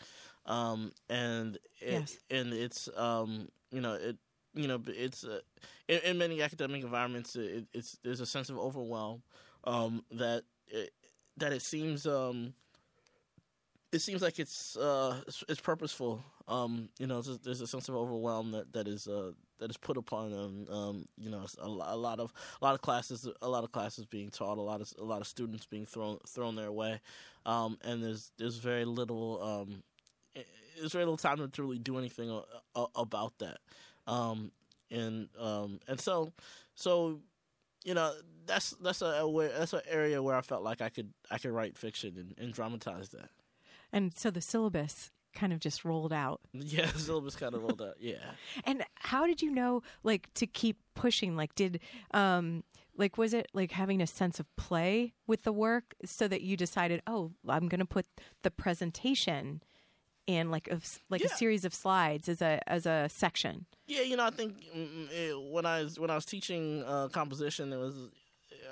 um, and it, yes. and it's um, you know it. You know, it's uh, in, in many academic environments. It, it's there's a sense of overwhelm um, that it, that it seems um, it seems like it's uh, it's, it's purposeful. Um, you know, there's, there's a sense of overwhelm that, that is uh, that is put upon them. Um, you know, a, a lot of a lot of classes, a lot of classes being taught, a lot of a lot of students being thrown thrown their way, um, and there's there's very little um, there's very little time to really do anything a, a, about that. Um, and, um, and so, so, you know, that's, that's a, a, that's an area where I felt like I could, I could write fiction and, and dramatize that. And so the syllabus kind of just rolled out. Yeah, the syllabus kind of rolled out, yeah. And how did you know, like, to keep pushing? Like, did, um, like, was it, like, having a sense of play with the work so that you decided, oh, I'm going to put the presentation in, like, a, like yeah. a series of slides as a as a section? Yeah, you know, I think it, when, I was, when I was teaching uh, composition, it was...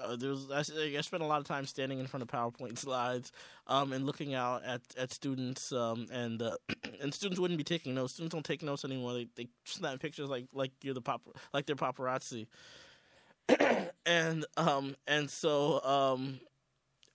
Uh, there was, I, I spent a lot of time standing in front of PowerPoint slides um, and looking out at, at students, um, and uh, and students wouldn't be taking notes. Students don't take notes anymore. They they snap pictures like like you're the pop like they're paparazzi, and um and so um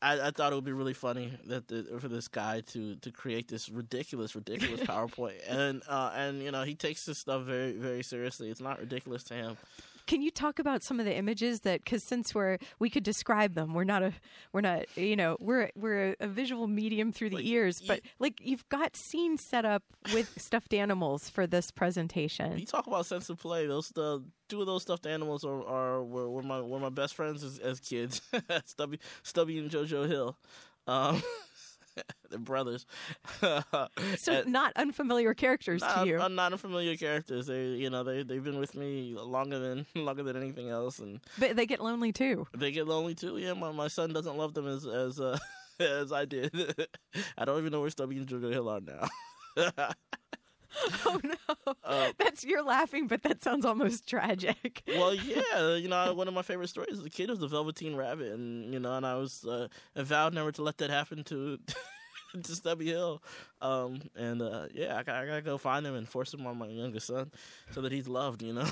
I, I thought it would be really funny that the, for this guy to, to create this ridiculous ridiculous PowerPoint, and uh, and you know he takes this stuff very very seriously. It's not ridiculous to him. Can you talk about some of the images that, because since we're, we could describe them, we're not a, we're not, you know, we're, we're a visual medium through the like, ears, but you, like you've got scenes set up with stuffed animals for this presentation. You talk about sense of play. Those, the two of those stuffed animals are, are were, were my, were my best friends as, as kids. Stubby, Stubby and JoJo Hill. Um, They're brothers. So and, not unfamiliar characters not, to you. Uh, not unfamiliar characters. They, you know, they they've been with me longer than longer than anything else, and but they get lonely too. They get lonely too. Yeah, my, my son doesn't love them as as uh, as I did. I don't even know where Stubby and Junot Díaz are now. Oh no! Uh, that's you're laughing, but that sounds almost tragic. Well, yeah, you know, one of my favorite stories as a kid was The Velveteen Rabbit, and you know, and I was uh, I vowed never to let that happen to to Stubby Hill. Um, and uh, yeah, I, I gotta go find him and force him on my youngest son so that he's loved. You know.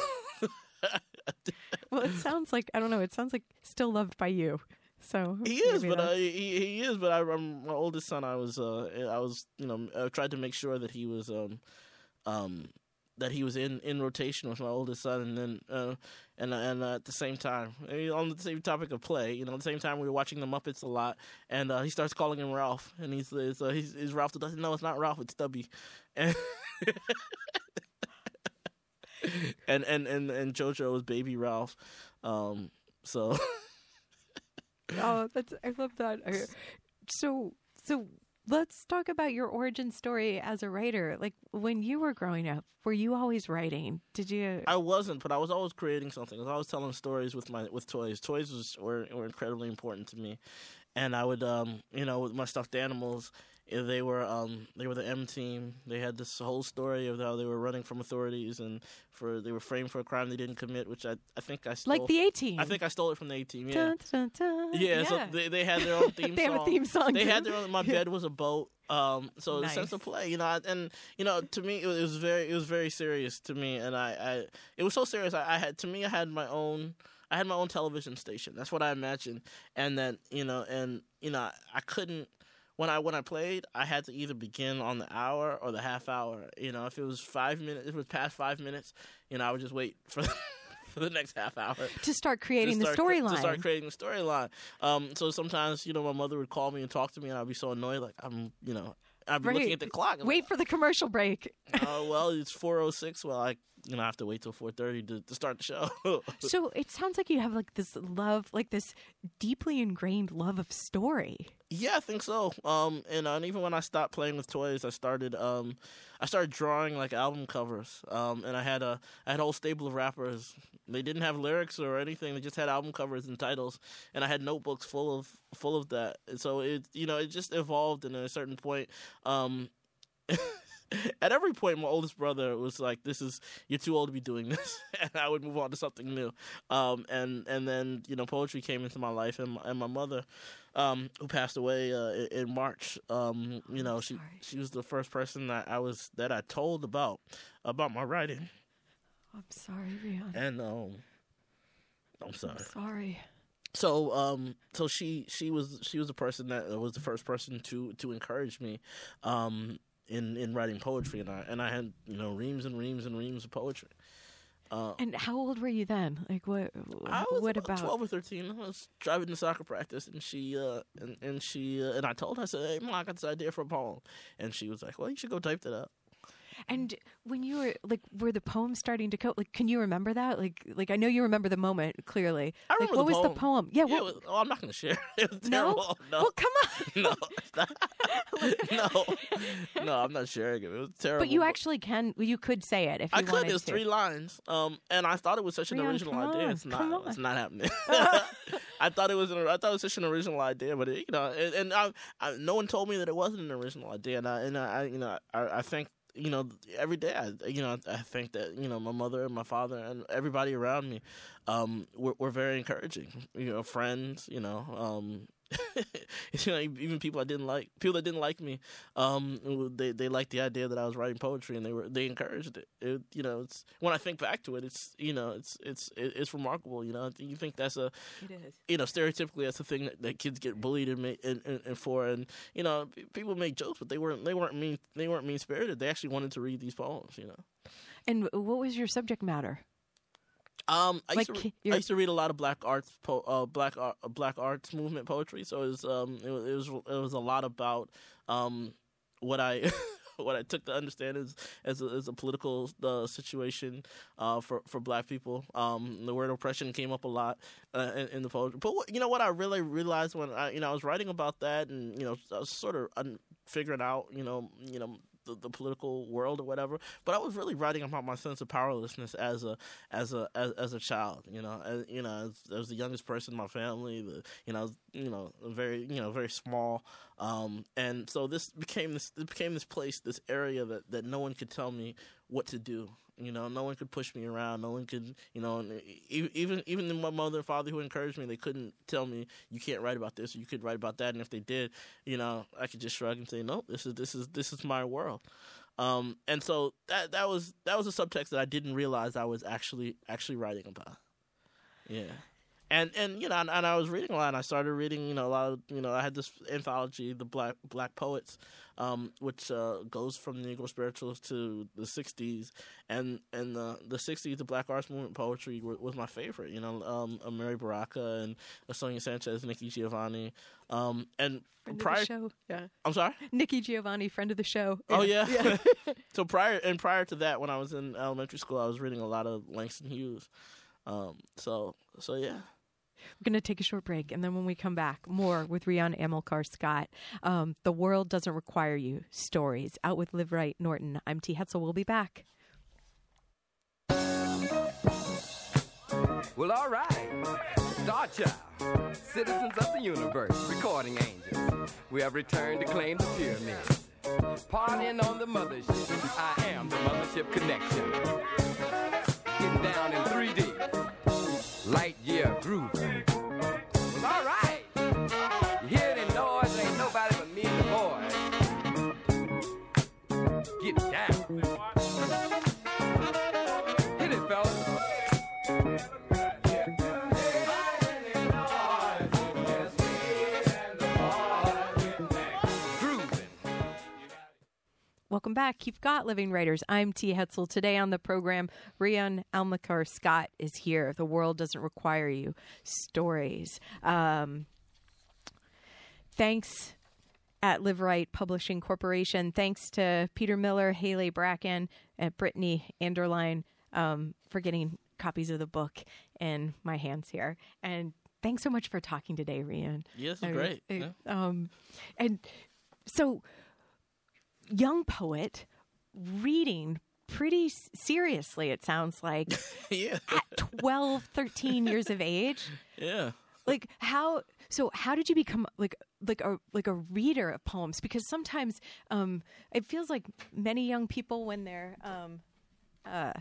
Well, it sounds like I don't know. It sounds like still loved by you. So he is, but uh, he, he is, but I, I'm, my oldest son. I was, uh, I was, you know, I tried to make sure that he was, um, um, that he was in, in rotation with my oldest son, and then, uh, and and uh, at the same time, on the same topic of play, you know, at the same time we were watching the Muppets a lot, and uh, he starts calling him Ralph, and he's, it's, uh, he's, he's Ralph. Doesn't no, it's not Ralph, it's Stubby, and and, and and and JoJo was Baby Ralph, um, so. Oh, that's I love that. Okay. So, so let's talk about your origin story as a writer. Like when you were growing up, were you always writing? Did you? I wasn't, but I was always creating something. I was always telling stories with my with toys. Toys was, were were incredibly important to me, and I would, um, you know, with my stuffed animals. They were um, they were the M team. They had this whole story of how they were running from authorities and for they were framed for a crime they didn't commit, which I, I think I stole. Like the A team. I think I stole it from the A team. Yeah. Dun, dun, dun. Yeah, yeah. So they they had their own theme. They song. They have a theme song. They too. Had their own. My bed was a boat. Um, so nice. The sense of play, you know, I, and you know, to me it was, it was very it was very serious to me, and I, I it was so serious. I, I had to me I had my own. I had my own television station. That's what I imagined, and that you know, and you know, I, I couldn't. When I when I played, I had to either begin on the hour or the half hour. You know, if it was five minutes, if it was past five minutes, you know, I would just wait for the, for the next half hour to start creating to start, the storyline. To start creating the storyline. Um, so sometimes, you know, my mother would call me and talk to me, and I'd be so annoyed, like I'm, you know, I'd be right. looking at the clock. I'm wait like, for the commercial break. Oh uh, well, it's four oh six. Well, I. You know, I have to wait till four thirty to, to start the show. So it sounds like you have, like, this love, like, this deeply ingrained love of story. Yeah, I think so. Um, and, uh, and even when I stopped playing with toys, I started um, I started drawing, like, album covers. Um, and I had a I had a whole stable of rappers. They didn't have lyrics or anything. They just had album covers and titles. And I had notebooks full of full of that. And so, it you know, it just evolved. And at a certain point... Um, At every point, my oldest brother was like, "This is you're too old to be doing this," and I would move on to something new. Um, and and then you know, poetry came into my life, and my, and my mother, um, who passed away uh, in March, um, you know, she she was the first person that I was that I told about about my writing. I'm sorry, Rion. And um, I'm sorry. I'm sorry. So, um, so she she was she was the person that was the first person to to encourage me, um. In, in writing poetry, and I and I had you know reams and reams and reams of poetry. Uh, and how old were you then? Like what? I was what about twelve or thirteen. I was driving to soccer practice, and she uh, and and she uh, and I told her, I said, "Hey, Mom, I got this idea for a poem," and she was like, "Well, you should go type that up." And when you were like, were the poems starting to coat? Like, can you remember that? Like, like I know you remember the moment clearly. I remember like, what the was the poem? Yeah. What... yeah was, oh, I'm not going to share. It was terrible. No. no. Well, come on. No. no. No, I'm not sharing it. It was terrible. But you actually can. You could say it if you I could. It was to. three lines. Um, and I thought it was such an Rion, original idea. On, it's not. It's not happening. I thought it was. An, I thought it was such an original idea, but it, you know, and, and I, I, no one told me that it wasn't an original idea, and I, and I, you know, I, I think. You know, every day, I, you know, I think that, you know, my mother and my father and everybody around me um, were, were very encouraging. You know, friends, you know, um, you know, even people I didn't like, people that didn't like me, um, they they liked the idea that I was writing poetry, and they were they encouraged it. it you know, it's when I think back to it, it's you know, it's it's it's remarkable. You know, you think that's a, it is. you know, stereotypically that's the thing that, that kids get bullied and, and, and, and for, and you know, people make jokes, but they weren't they weren't mean they weren't mean spirited. They actually wanted to read these poems. You know. And what was your subject matter? Um, I, like used to re- I used to read a lot of black arts, po- uh, black art, black arts movement poetry. So it was, um, it was, it was, it was a lot about, um, what I, what I took to understand as as a, as a political uh, situation, uh, for, for black people. Um, the word oppression came up a lot uh, in, in the poetry. But what, you know what I really realized when I, you know, I was writing about that, and you know, I was sort of un- figuring out, you know, you know. The, the political world or whatever, but I was really writing about my sense of powerlessness as a as a as, as a child, you know, as, you know, as, as the youngest person in my family, the, you know, I was, you know, very you know very small, um, and so this became this it became this place, this area that, that no one could tell me what to do. You know, no one could push me around. No one could, you know, even even my mother and father who encouraged me, they couldn't tell me you can't write about this or you could write about that. And if they did, you know, I could just shrug and say, no, this is this is this is my world. Um, and so that that was that was a subtext that I didn't realize I was actually actually writing about. Yeah. And and you know, and, and I was reading a lot. And I started reading, you know, a lot of, you know, I had this anthology, the Black Black Poets, um, which uh, goes from the Negro Spirituals to the sixties, and and the the sixties, the Black Arts Movement poetry were, was my favorite. You know, um, Amiri Baraka and Sonia Sanchez, Nikki Giovanni, um, and friend prior of the show. yeah, I'm sorry, Nikki Giovanni, friend of the show. Oh yeah. yeah. so prior and prior to that, when I was in elementary school, I was reading a lot of Langston Hughes. Um, so so yeah. We're going to take a short break, and then when we come back, more with Rion Amilcar Scott. Um, the World Doesn't Require You, Stories, out with Liveright Norton. I'm T. Hetzel. We'll be back. Well, all right. Star Child, citizens of the universe, recording angels. We have returned to claim the pyramid. Partying on the mothership. I am the mothership connection. Get down in three D. Light year groove. Well, all right. You hear the noise? Ain't nobody but me and the boys. Get down. Hit it, fellas. Welcome back. You've got Living Writers. I'm T. Hetzel. Today on the program, Rion Amilcar Scott is here. The World Doesn't Require You, Stories. Um, thanks at Liveright Publishing Corporation. Thanks to Peter Miller, Haley Bracken, and Brittany Anderlein um, for getting copies of the book in my hands here. And thanks so much for talking today, Rion. Yes, yeah, great. I, yeah. Um, and so... young poet reading pretty s- seriously, it sounds like, yeah. at twelve, thirteen years of age. Yeah. Like how, so how did you become like, like a, like a reader of poems? Because sometimes, um, it feels like many young people when they're, um, uh,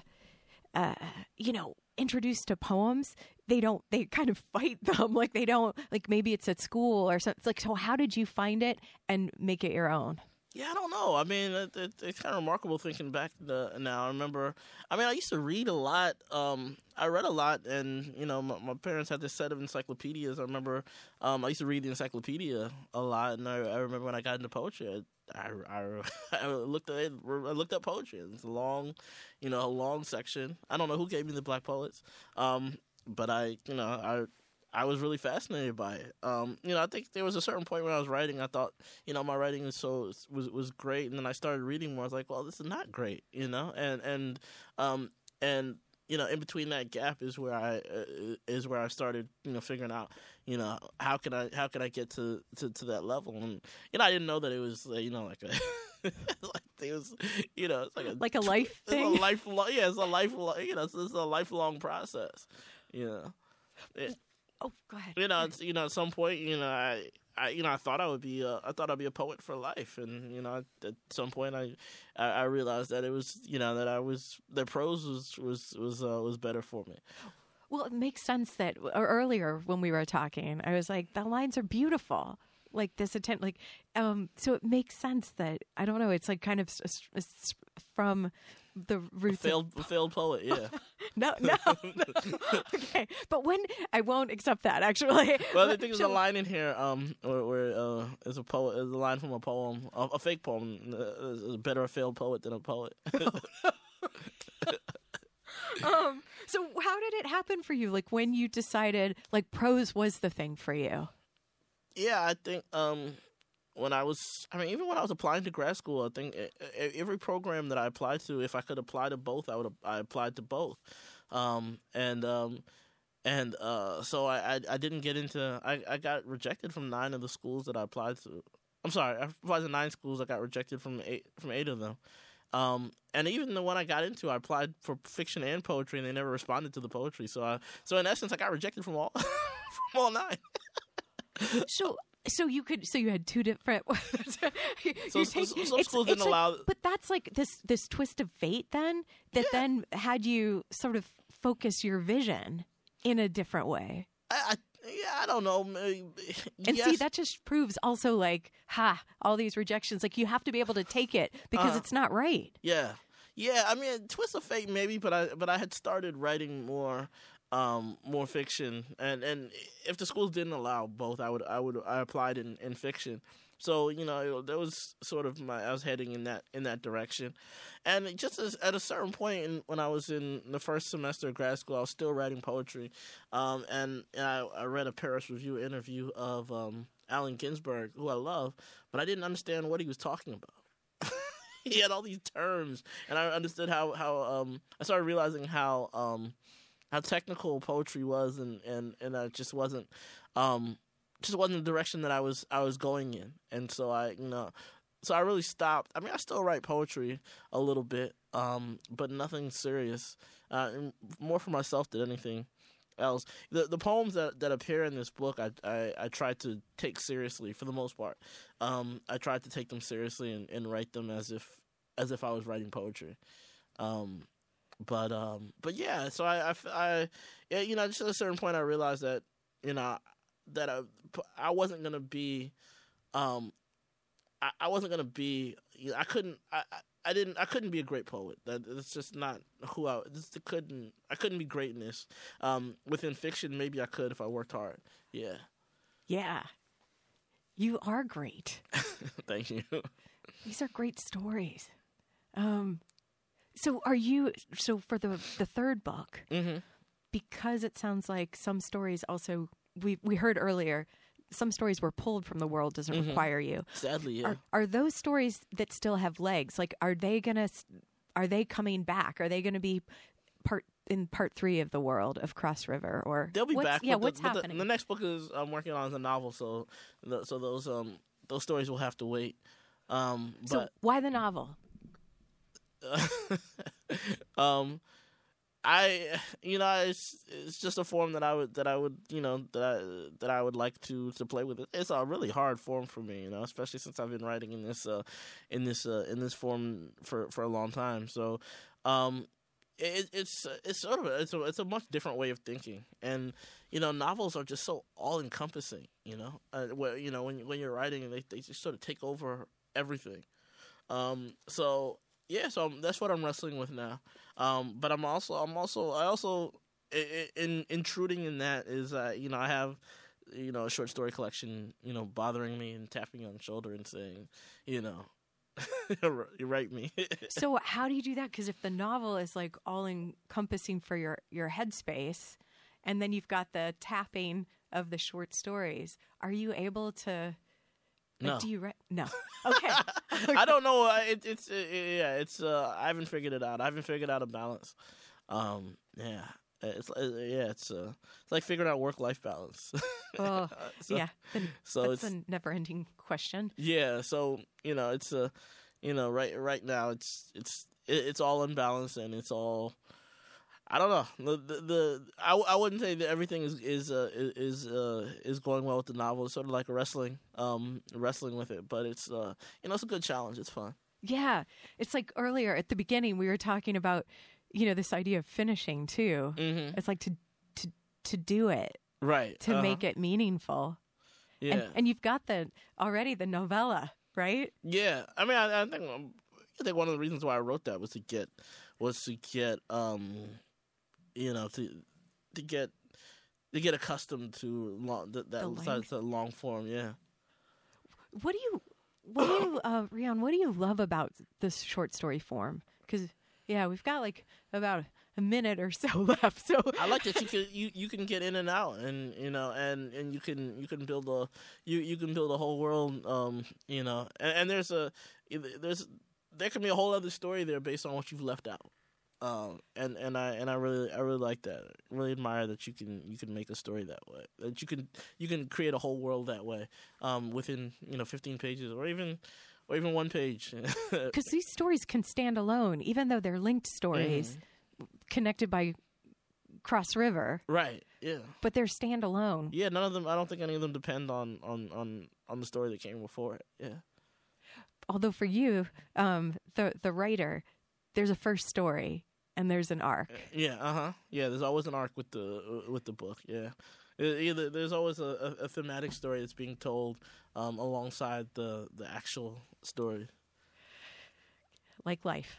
uh, you know, introduced to poems, they don't, they kind of fight them. Like they don't, like maybe it's at school or something. It's like, so how did you find it and make it your own? Yeah, I don't know. I mean, it, it, it's kind of remarkable thinking back the, now. I remember, I mean, I used to read a lot. Um, I read a lot, and, you know, my, my parents had this set of encyclopedias. I remember um, I used to read the encyclopedia a lot, and I, I remember when I got into poetry, I, I, I, looked at, I looked up poetry. It's a long, you know, a long section. I don't know who gave me the Black Poets, um, but I, you know, I... I was really fascinated by it. Um, you know, I think there was a certain point when I was writing, I thought, you know, my writing was so was was great, and then I started reading more. I was like, well, this is not great, you know, and and um, and you know, in between that gap is where I uh, is where I started, you know, figuring out, you know, how can I how can I get to, to, to that level, and you know, I didn't know that it was, uh, you know, like a. like it was, you know, it's like a like a life thing. It's a lifelong, yeah, it's a lifelong, you know, it's, it's a lifelong process, you know. It, oh, go ahead. You know, it's, you know, at some point, you know, I, I, you know, I thought I would be, a, I thought I'd be a poet for life, and you know, at some point, I, I, I realized that it was, you know, that I was, that prose was was was uh, was better for me. Well, it makes sense that or earlier when we were talking, I was like, the lines are beautiful. Like this attempt, like, um, so it makes sense that, I don't know, it's like kind of s- s- from the roots. Failed, of... failed poet, yeah. no, no, no. Okay. But when, I won't accept that, actually. Well, I think there's so... a line in here um, where, where uh, it's a poet, it's a line from a poem, a, a fake poem. Uh, better a failed poet than a poet. um. So how did it happen for you? Like when you decided, like prose was the thing for you? Yeah, I think um, when I was, I mean, even when I was applying to grad school, I think every program that I applied to, if I could apply to both, I would. I applied to both, um, and um, and uh, so I, I, I didn't get into. I, I got rejected from nine of the schools that I applied to. I'm sorry, I applied to nine schools. I got rejected from eight from eight of them. Um, and even the one I got into, I applied for fiction and poetry, and they never responded to the poetry. So I, so in essence, I got rejected from all from all nine. So, so you could, so you had two different. you, so, you take, so, so it's, schools it's didn't like, allow. But that's like this this twist of fate then that yeah. then had you sort of focus your vision in a different way. I, I, yeah, I don't know. Maybe, and yes. See, that just proves also like, ha, all these rejections. Like you have to be able to take it because uh-huh. it's not right. Yeah, yeah. I mean, twist of fate maybe, but I but I had started writing more. Um, more fiction, and, and if the schools didn't allow both, I would I would I applied in, in fiction. So you know that was sort of my I was heading in that in that direction, and just as, at a certain point in, when I was in the first semester of grad school, I was still writing poetry, um, and, and I, I read a Paris Review interview of um, Allen Ginsberg, who I love, but I didn't understand what he was talking about. He had all these terms, and I understood how how um, I started realizing how. Um, How technical poetry was, and and and I just wasn't, um, just wasn't the direction that I was I was going in, and so I you know, so I really stopped. I mean, I still write poetry a little bit, um, but nothing serious, uh, more for myself than anything else. The the poems that, that appear in this book, I, I I try to take seriously for the most part. Um, I tried to take them seriously and, and write them as if as if I was writing poetry. Um, But um, but yeah, so I, I, I, you know, just at a certain point, I realized that you know that I, I wasn't gonna be, um, I, I wasn't gonna be, you know, I couldn't, I, I didn't, I couldn't be a great poet. That that's just not who I. This couldn't, I couldn't be greatness. Um, within fiction, maybe I could if I worked hard. Yeah. Yeah. You are great. Thank you. These are great stories. Um. So are you, so for the the third book, mm-hmm. because it sounds like some stories also, we we heard earlier, some stories were pulled from The World Doesn't mm-hmm. Require You. Sadly, yeah. Are, are those stories that still have legs? Like, are they going to, are they coming back? Are they going to be part in part three of The World of Cross River? Or they'll be what's, back. Yeah, what's the, happening? The, the next book is I'm working on is a novel, so the, so those um those stories will have to wait. Um, but, so why the novel? um, I, you know, it's, it's just a form that I would, that I would, you know, that I, that I would like to, to play with. It's a really hard form for me, you know, especially since I've been writing in this, uh, in this, uh, in this form for, for a long time. So, um, it, it's, it's sort of, a, it's a, it's a much different way of thinking. And, you know, novels are just so all encompassing, you know, uh, where, you know, when, when you're writing, they, they just sort of take over everything. Um, so, Yeah, so I'm, that's what I'm wrestling with now. Um, but I'm also, I'm also, I also, in, in intruding in that is, uh, you know, I have, you know, a short story collection, you know, bothering me and tapping me on the shoulder and saying, you know, you write me. So how do you do that? Because if the novel is like all encompassing for your, your headspace, and then you've got the tapping of the short stories. Are you able to? Like, no. Do you write? No. Okay. I don't know. It, it's it, yeah. It's uh. I haven't figured it out. I haven't figured out a balance. Um. Yeah. It's yeah. It's uh. It's like figuring out work-life balance. Oh. so, yeah. And so it's a never-ending question. Yeah. So you know, it's uh, you know, right right now, it's it's it's all unbalanced and it's all. I don't know. The, the, the I, I wouldn't say that everything is is uh, is uh, is going well with the novel. It's sort of like wrestling, um, wrestling with it. But it's uh, you know, it's a good challenge. It's fun. Yeah, it's like earlier at the beginning we were talking about, you know, this idea of finishing too. Mm-hmm. It's like to to to do it right to uh-huh. make it meaningful. Yeah, and, and you've got the already the novella, right? Yeah, I mean, I, I think I think one of the reasons why I wrote that was to get was to get. Um, You know, to to get to get accustomed to long, that, that long. To long form, yeah. What do you, what do you, uh, Rion? What do you love about this short story form? Because yeah, we've got like about a minute or so left. So I like that you can you, you can get in and out, and you know, and, and you can you can build a you, you can build a whole world, um, you know, and, and there's a there's there can be a whole other story there based on what you've left out. Um, and, and I and I really I really like that. I really admire that you can you can make a story that way. That you can you can create a whole world that way, um, within you know fifteen pages or even or even one page. Because these stories can stand alone, even though they're linked stories, mm-hmm. connected by Cross River. Right. Yeah. But they're standalone. Yeah. None of them. I don't think any of them depend on on, on, on the story that came before it. Yeah. Although for you, um, the the writer, there's a first story. And there's an arc. Yeah, uh-huh. Yeah, there's always an arc with the with the book, yeah. Either there's always a, a thematic story that's being told um, alongside the, the actual story. Like life.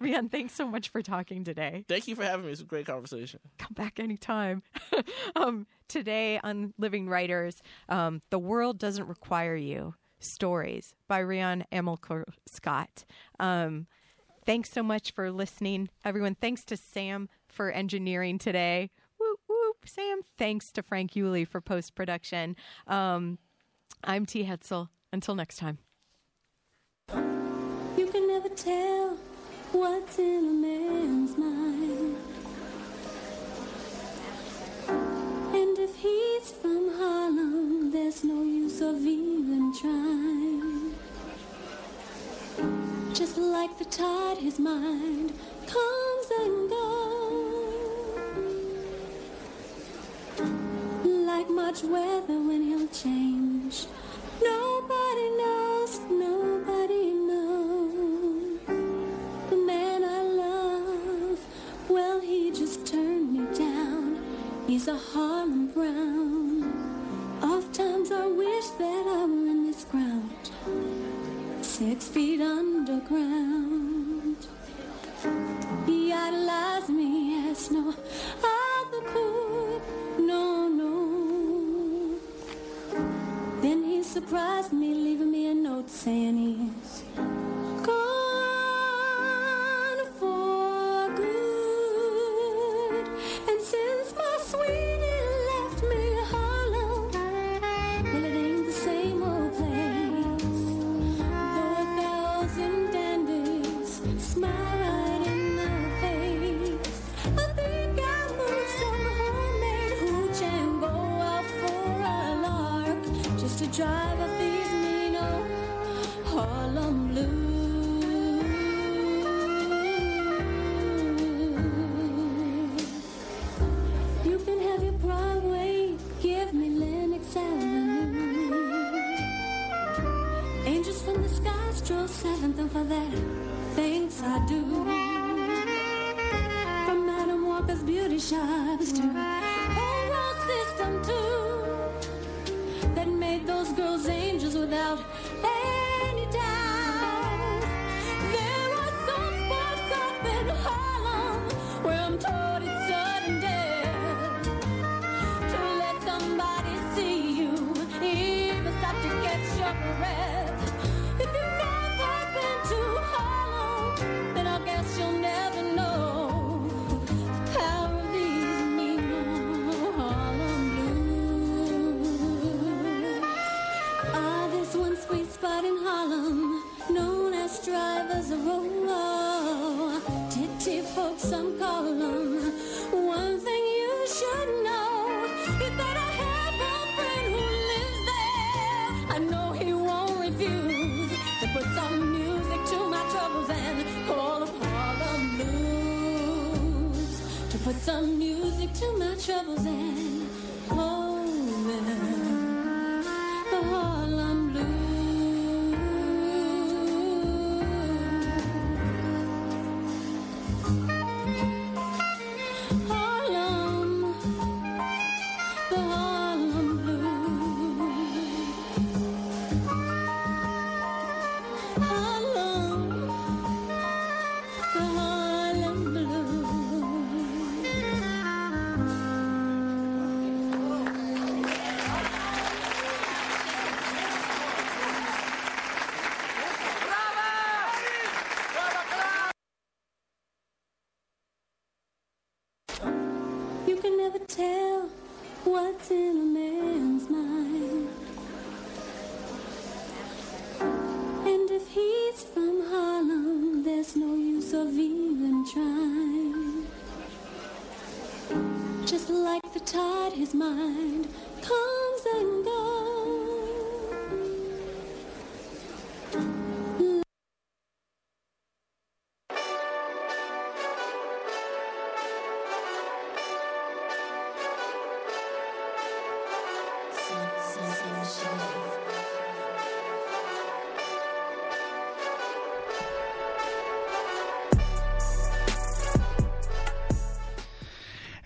Rion, thanks so much for talking today. Thank you for having me. It's a great conversation. Come back anytime. um, today on Living Writers, um, The World Doesn't Require You, Stories by Rion Amilcar Scott. Um Thanks so much for listening, everyone. Thanks to Sam for engineering today. Whoop, whoop, Sam. Thanks to Frank Yulee for post-production. Um, I'm T. Hetzel. Until next time. You can never tell what's in a man's mind. And if he's from Harlem, there's no use of even trying. Just like the tide, his mind comes and goes. Like much weather when he'll change. Nobody knows, nobody knows. The man I love, well, he just turned me down. He's a Harlem Brown. Oft times I wish that I were in this ground. Six feet underground. He idolized me as no other could. No, no. Then he surprised me, leaving me a note saying he's gone for good. And since my sweetie left me hollow, well, it ain't the same old place. Drive up these mean old Harlem blues. You can have your Broadway, give me Lenox Avenue. Angels from the sky stroll seventh, and for that, thanks I do. From Madam Walker's beauty shops to whole world system too. That made those girls angels without any doubt. There are some spots up in Harlem where I'm told it's sudden death. To let somebody see you, even stop to catch your breath. If you've never been to Harlem, then I guess you'll never know the power of these mean ones. Put some music to my troubles and hold them, the Harlem Blues. Harlem, the Harlem Blues. Harlem, the Harlem Blues.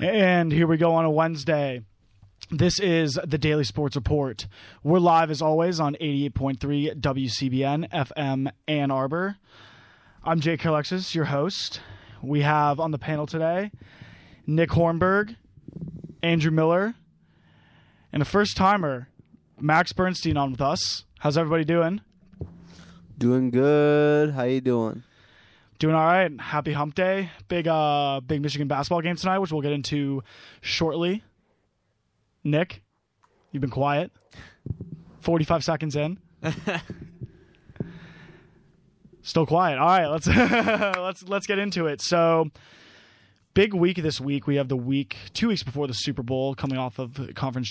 And here we go on a Wednesday. This is the Daily Sports Report. We're live as always on eighty-eight point three W C B N F M Ann Arbor. I'm Jake Alexis, your host. We have on the panel today Nick Hornberg, Andrew Miller, and a first-timer, Max Bernstein, on with us. How's everybody doing? Doing good. How you doing? Doing all right. Happy hump day. Big uh, big Michigan basketball game tonight, which we'll get into shortly. Nick, you've been quiet. forty-five seconds in. Still quiet. All right, let's let's let's get into it. So, big week this week. We have the week two weeks before the Super Bowl, coming off of conference